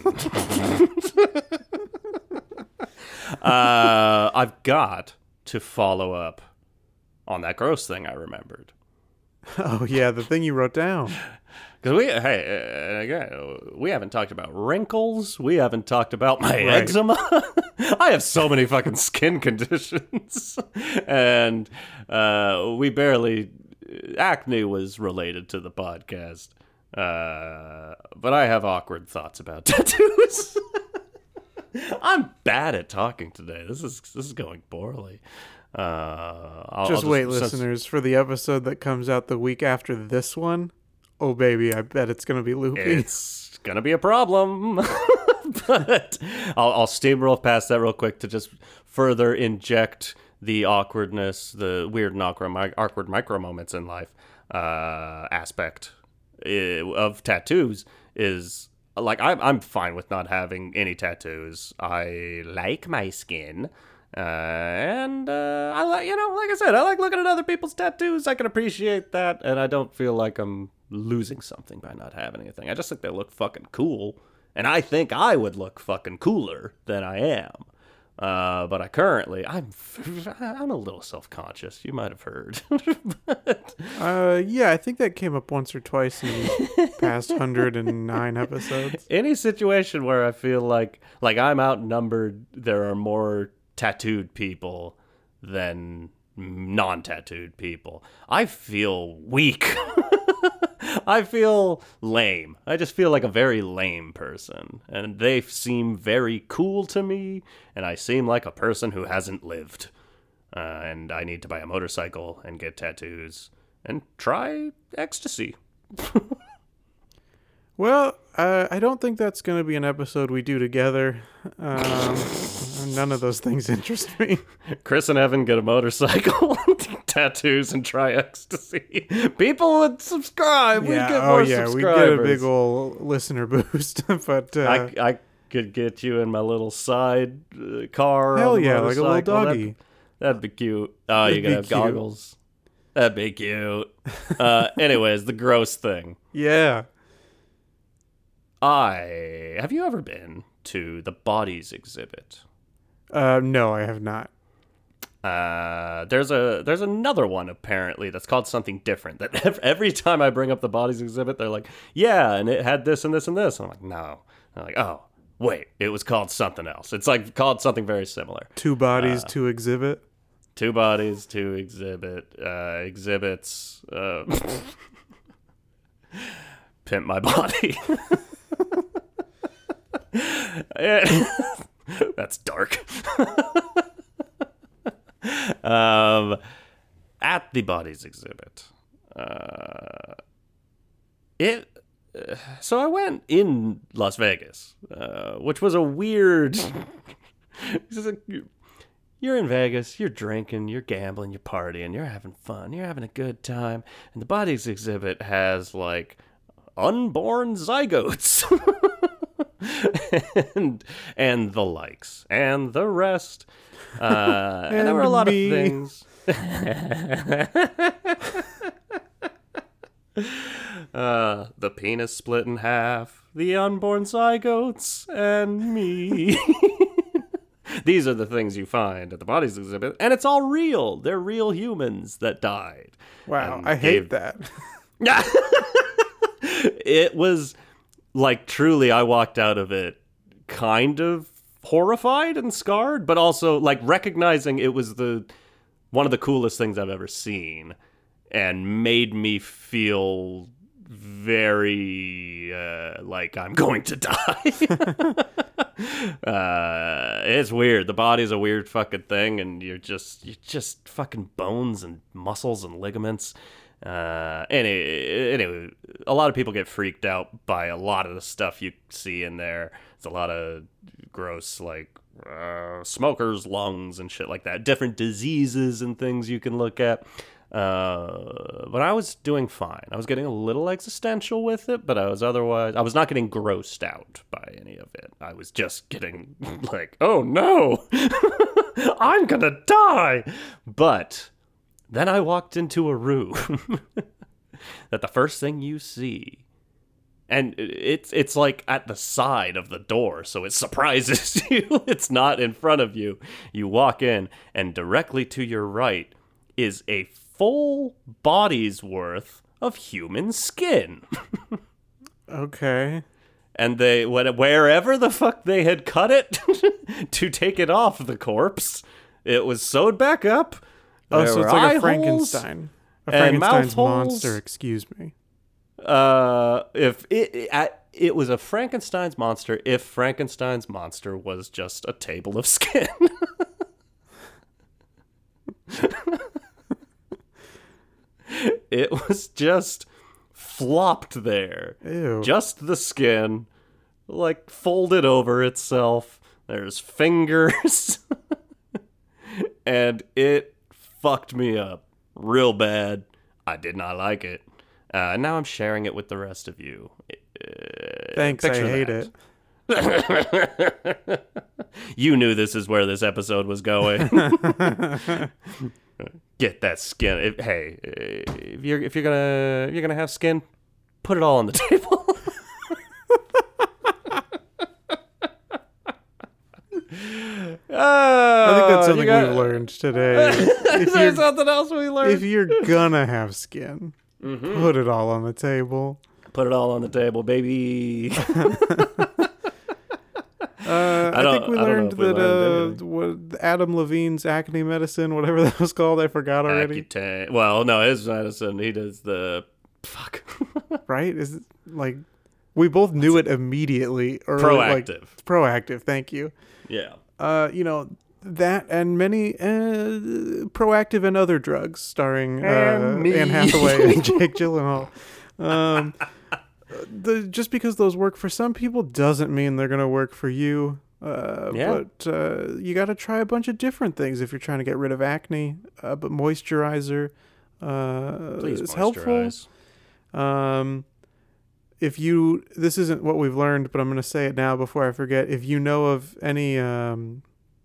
I've got to follow up on that gross thing I remembered. Oh yeah, the thing you wrote down. Because we haven't talked about wrinkles. We haven't talked about my eczema. I have so many fucking skin conditions, and we barely acne was related to the podcast. But I have awkward thoughts about tattoos. I'm bad at talking today. This is going poorly. I'll just wait, listeners, for the episode that comes out the week after this one. Oh, baby, I bet it's going to be loopy. It's going to be a problem. But I'll steamroll past that real quick to just further inject the awkwardness, the weird and awkward micro moments in life aspect of tattoos is... Like, I'm fine with not having any tattoos. I like my skin. I like, you know, like I said, I like looking at other people's tattoos. I can appreciate that. And I don't feel like I'm losing something by not having anything. I just think they look fucking cool. And I think I would look fucking cooler than I am. But I currently, I'm a little self-conscious. You might have heard. But... yeah, I think that came up once or twice in the past 109 episodes. Any situation where I feel like I'm outnumbered, there are more tattooed people than non-tattooed people. I feel weak. I feel lame. I just feel like a very lame person. And they seem very cool to me, and I seem like a person who hasn't lived. And I need to buy a motorcycle and get tattoos and try ecstasy. Well, I don't think that's going to be an episode we do together. None of those things interest me. Chris and Evan get a motorcycle, tattoos, and try ecstasy. People would subscribe. Yeah, we'd get more subscribers. We'd get a big old listener boost. But I could get you in my little side car. Hell yeah, like a little doggy. That'd be cute. Oh, you gotta have goggles. That'd be cute. Anyways, the gross thing. Yeah. Have you ever been to the bodies exhibit? No, I have not. There's another one apparently that's called something different. That every time I bring up the bodies exhibit, they're like, yeah, and it had this and this and this. And I'm like, no. And I'm like, oh, wait, it was called something else. It's like called something very similar. Two bodies, two exhibit. Two bodies, two exhibit. Exhibits. Pimp my body. That's dark. At the bodies exhibit, so I went in Las Vegas, which was a weird. You're in Vegas, you're drinking, you're gambling, you're partying, you're having fun, you're having a good time, and the bodies exhibit has like unborn zygotes. and the likes and the rest, and there were a lot of things. The penis split in half, the unborn zygotes, and me. These are the things you find at the bodies exhibit, and it's all real. They're real humans that died. Wow, I hate that. It was. Like, truly, I walked out of it kind of horrified and scarred, but also, like, recognizing it was one of the coolest things I've ever seen and made me feel very, like, I'm going to die. It's weird. The body's a weird fucking thing, and you're just fucking bones and muscles and ligaments. Anyway, a lot of people get freaked out by a lot of the stuff you see in there. It's a lot of gross, like, smokers' lungs and shit like that. Different diseases and things you can look at. But I was doing fine. I was getting a little existential with it, but I was not getting grossed out by any of it. I was just getting like, oh no, I'm gonna die. But then I walked into a room that the first thing you see, and it's like at the side of the door, so it surprises you. It's not in front of you. You walk in, and directly to your right is a full body's worth of human skin. Okay. And they, wherever the fuck they had cut it to take it off the corpse, it was sewed back up. Oh, so it's like a Frankenstein. A Frankenstein's monster, excuse me. If it was a Frankenstein's monster, if Frankenstein's monster was just a table of skin. It was just flopped there. Ew. Just the skin, like, folded over itself. There's fingers. And it fucked me up real bad. I did not like it. Now I'm sharing it with the rest of you. Thanks, I hate it. You knew this is where this episode was going. Get that skin. Hey, if you're gonna have skin, put it all on the table. I think that's something we've learned today. Is there something else we learned? If you're gonna have skin, put it all on the table. Put it all on the table, baby. I think we learned that Adam Levine's acne medicine, whatever that was called, I forgot already. Accutane. Well, no, his medicine. He does the fuck. Right? Is it like? We both knew it immediately. Proactive. Like, Proactive, thank you. Yeah. That and many Proactive and other drugs starring Anne Hathaway and Jake Gyllenhaal. Just because those work for some people doesn't mean they're going to work for you. But you got to try a bunch of different things if you're trying to get rid of acne. But moisturizer is helpful. This isn't what we've learned, but I'm going to say it now before I forget. If you know of any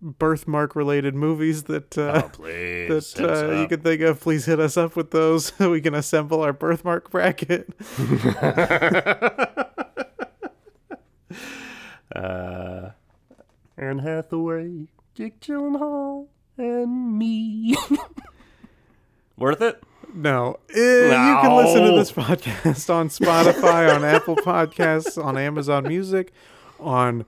birthmark-related movies that you could think of, please hit us up with those so we can assemble our birthmark bracket. Anne Hathaway, Jake Gyllenhaal, and me. Worth it? No. You can listen to this podcast on Spotify, on Apple Podcasts, on Amazon Music, on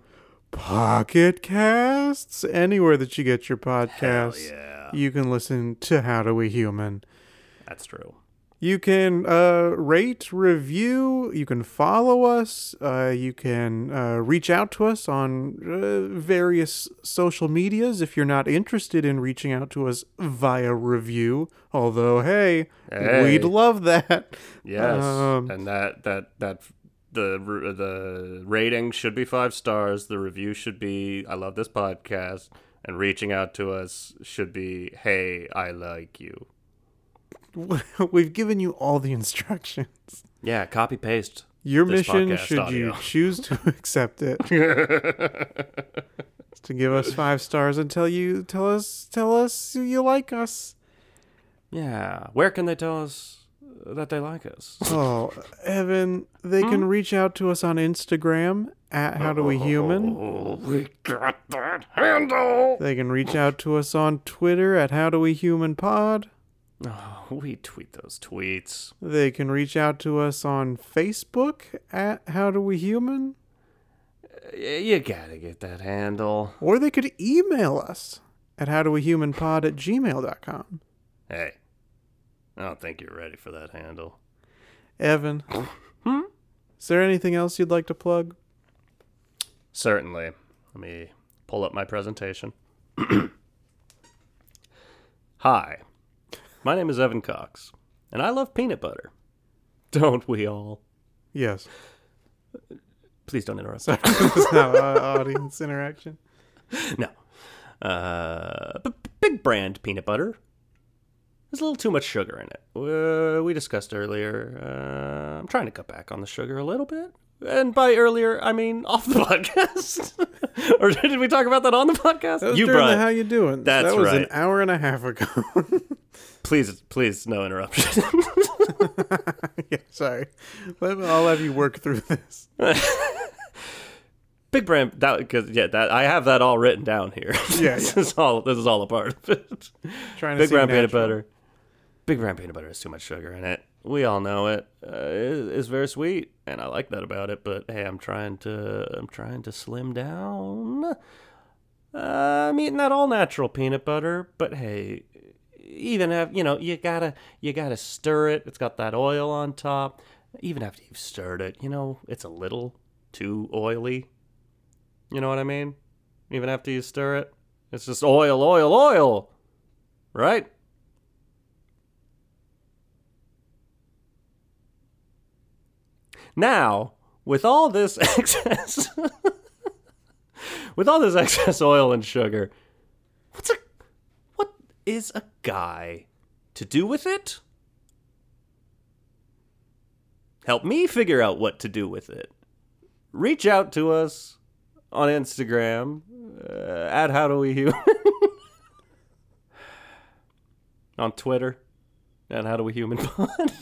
Pocket Casts, anywhere that you get your podcasts. Hell yeah. You can listen to How to Be Human. That's true. You can rate, review. You can follow us. You can reach out to us on various social medias if you're not interested in reaching out to us via review. Although, hey. We'd love that. Yes, and that the rating should be 5 stars. The review should be "I love this podcast," and reaching out to us should be "Hey, I like you." We've given you all the instructions. Yeah, copy paste. Your mission, should you choose to accept it, is to give us 5 stars and tell us you like us. Yeah, where can they tell us that they like us? Oh, Evan, they can reach out to us on Instagram at How Do We Human. Oh, we got that handle. They can reach out to us on Twitter at How Do We Human Pod. Oh, we tweet those tweets. They can reach out to us on Facebook at How Do We Human. You gotta get that handle. Or they could email us at howdowehumanpod@gmail.com. Hey, I don't think you're ready for that handle. Evan, is there anything else you'd like to plug? Certainly. Let me pull up my presentation. Hi. My name is Evan Cox, and I love peanut butter. Don't we all? Yes. Please don't interrupt. Sorry, that's not audience interaction. No. But big brand peanut butter. There's a little too much sugar in it. We discussed earlier. I'm trying to cut back on the sugar a little bit. And by earlier, I mean off the podcast. Or did we talk about that on the podcast? That was during How You Doing. That was right. An hour and a half ago. Please, no interruption. Yeah, sorry. I'll have you work through this. Big brand, because I have that all written down here. Yeah. This is all a part of it. Trying to big brown peanut butter. Big brown peanut butter has too much sugar in it. We all know it. It's very sweet, and I like that about it. But hey, I'm trying to slim down. I'm eating that all natural peanut butter, but hey. Even have you gotta stir it. It's got that oil on top. Even after you've stirred it, it's a little too oily. You know what I mean? Even after you stir it, it's just oil, right? Now, with all this excess, oil and sugar, what is a guy to do with it? Help me figure out what to do with it. Reach out to us on Instagram at How Do We Human, on Twitter at How Do We Human Pod,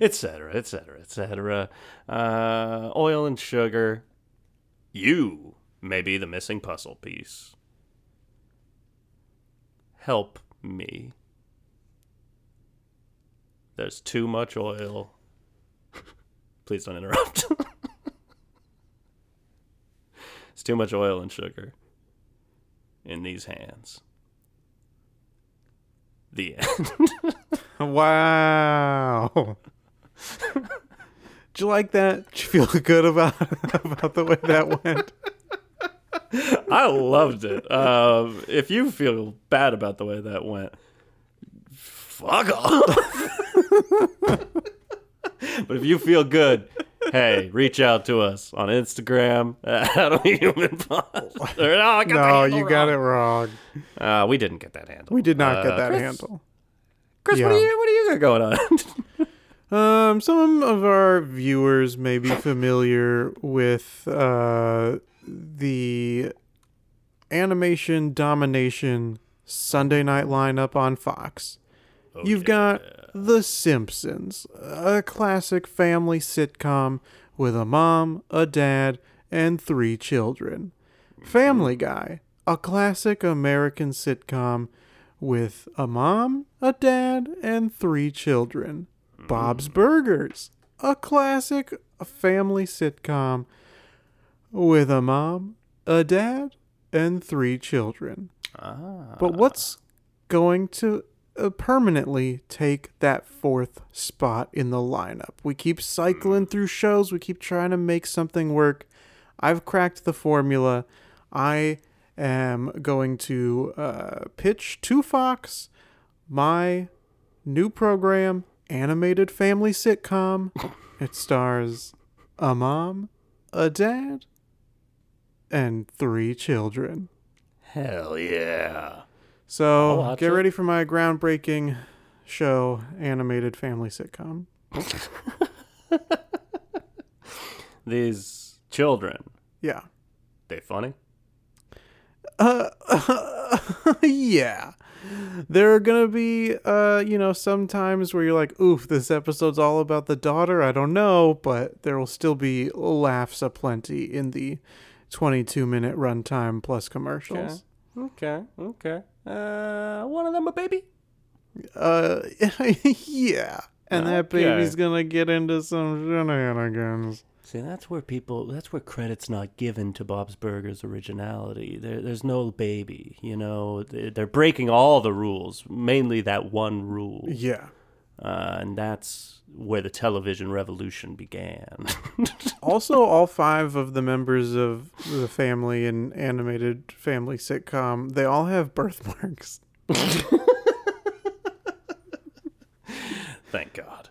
etc. Oil and sugar. You. Maybe the missing puzzle piece. Help me. There's too much oil. Please don't interrupt. It's too much oil and sugar in these hands. The end. Wow. Did you like that? Did you feel good about the way that went? I loved it. If you feel bad about the way that went, fuck off. But if you feel good, hey, reach out to us on Instagram at HumanPod. No, you got it wrong. We didn't get that handle. We did not get that handle. Chris, yeah. What do you got going on? Some of our viewers may be familiar with the animation domination Sunday night lineup on Fox. Oh, you've got The Simpsons, a classic family sitcom with a mom, a dad, and 3 children. Family Guy, a classic American sitcom with a mom, a dad, and 3 children. Bob's Burgers, a classic family sitcom with a mom, a dad, and 3 children. Ah. But what's going to permanently take that 4th spot in the lineup? We keep cycling through shows. We keep trying to make something work. I've cracked the formula. I am going to pitch to Fox my new program, Animated Family Sitcom. It stars a mom, a dad, and 3 children. Hell yeah. So get ready for my groundbreaking show, Animated Family Sitcom. These children. Yeah. They funny? Yeah. There are going to be, some times where you're like, oof, this episode's all about the daughter. I don't know, but there will still be laughs aplenty in the 22-minute runtime plus commercials. Okay. One of them a baby? Yeah. And okay. That baby's going to get into some shenanigans. See, that's where credit's not given to Bob's Burgers' originality. There's no baby, They're breaking all the rules, mainly that one rule. Yeah. And that's where the television revolution began. Also, all 5 of the members of the family in Animated Family Sitcom, they all have birthmarks. Thank God.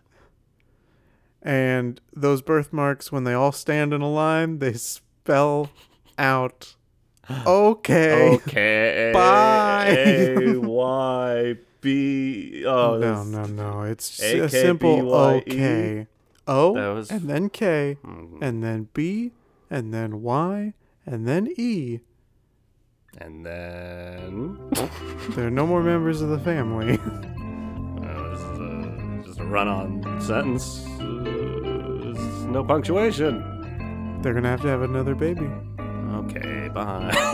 And those birthmarks, when they all stand in a line, they spell out, okay, bye. A-Y-B. Oh, no. It's A-K-B-Y-E. A simple okay. O, and then K, and then B, and then Y, and then E. And then... There are no more members of the family. This is a run-on sentence. No punctuation. They're going to have another baby. Okay, bye.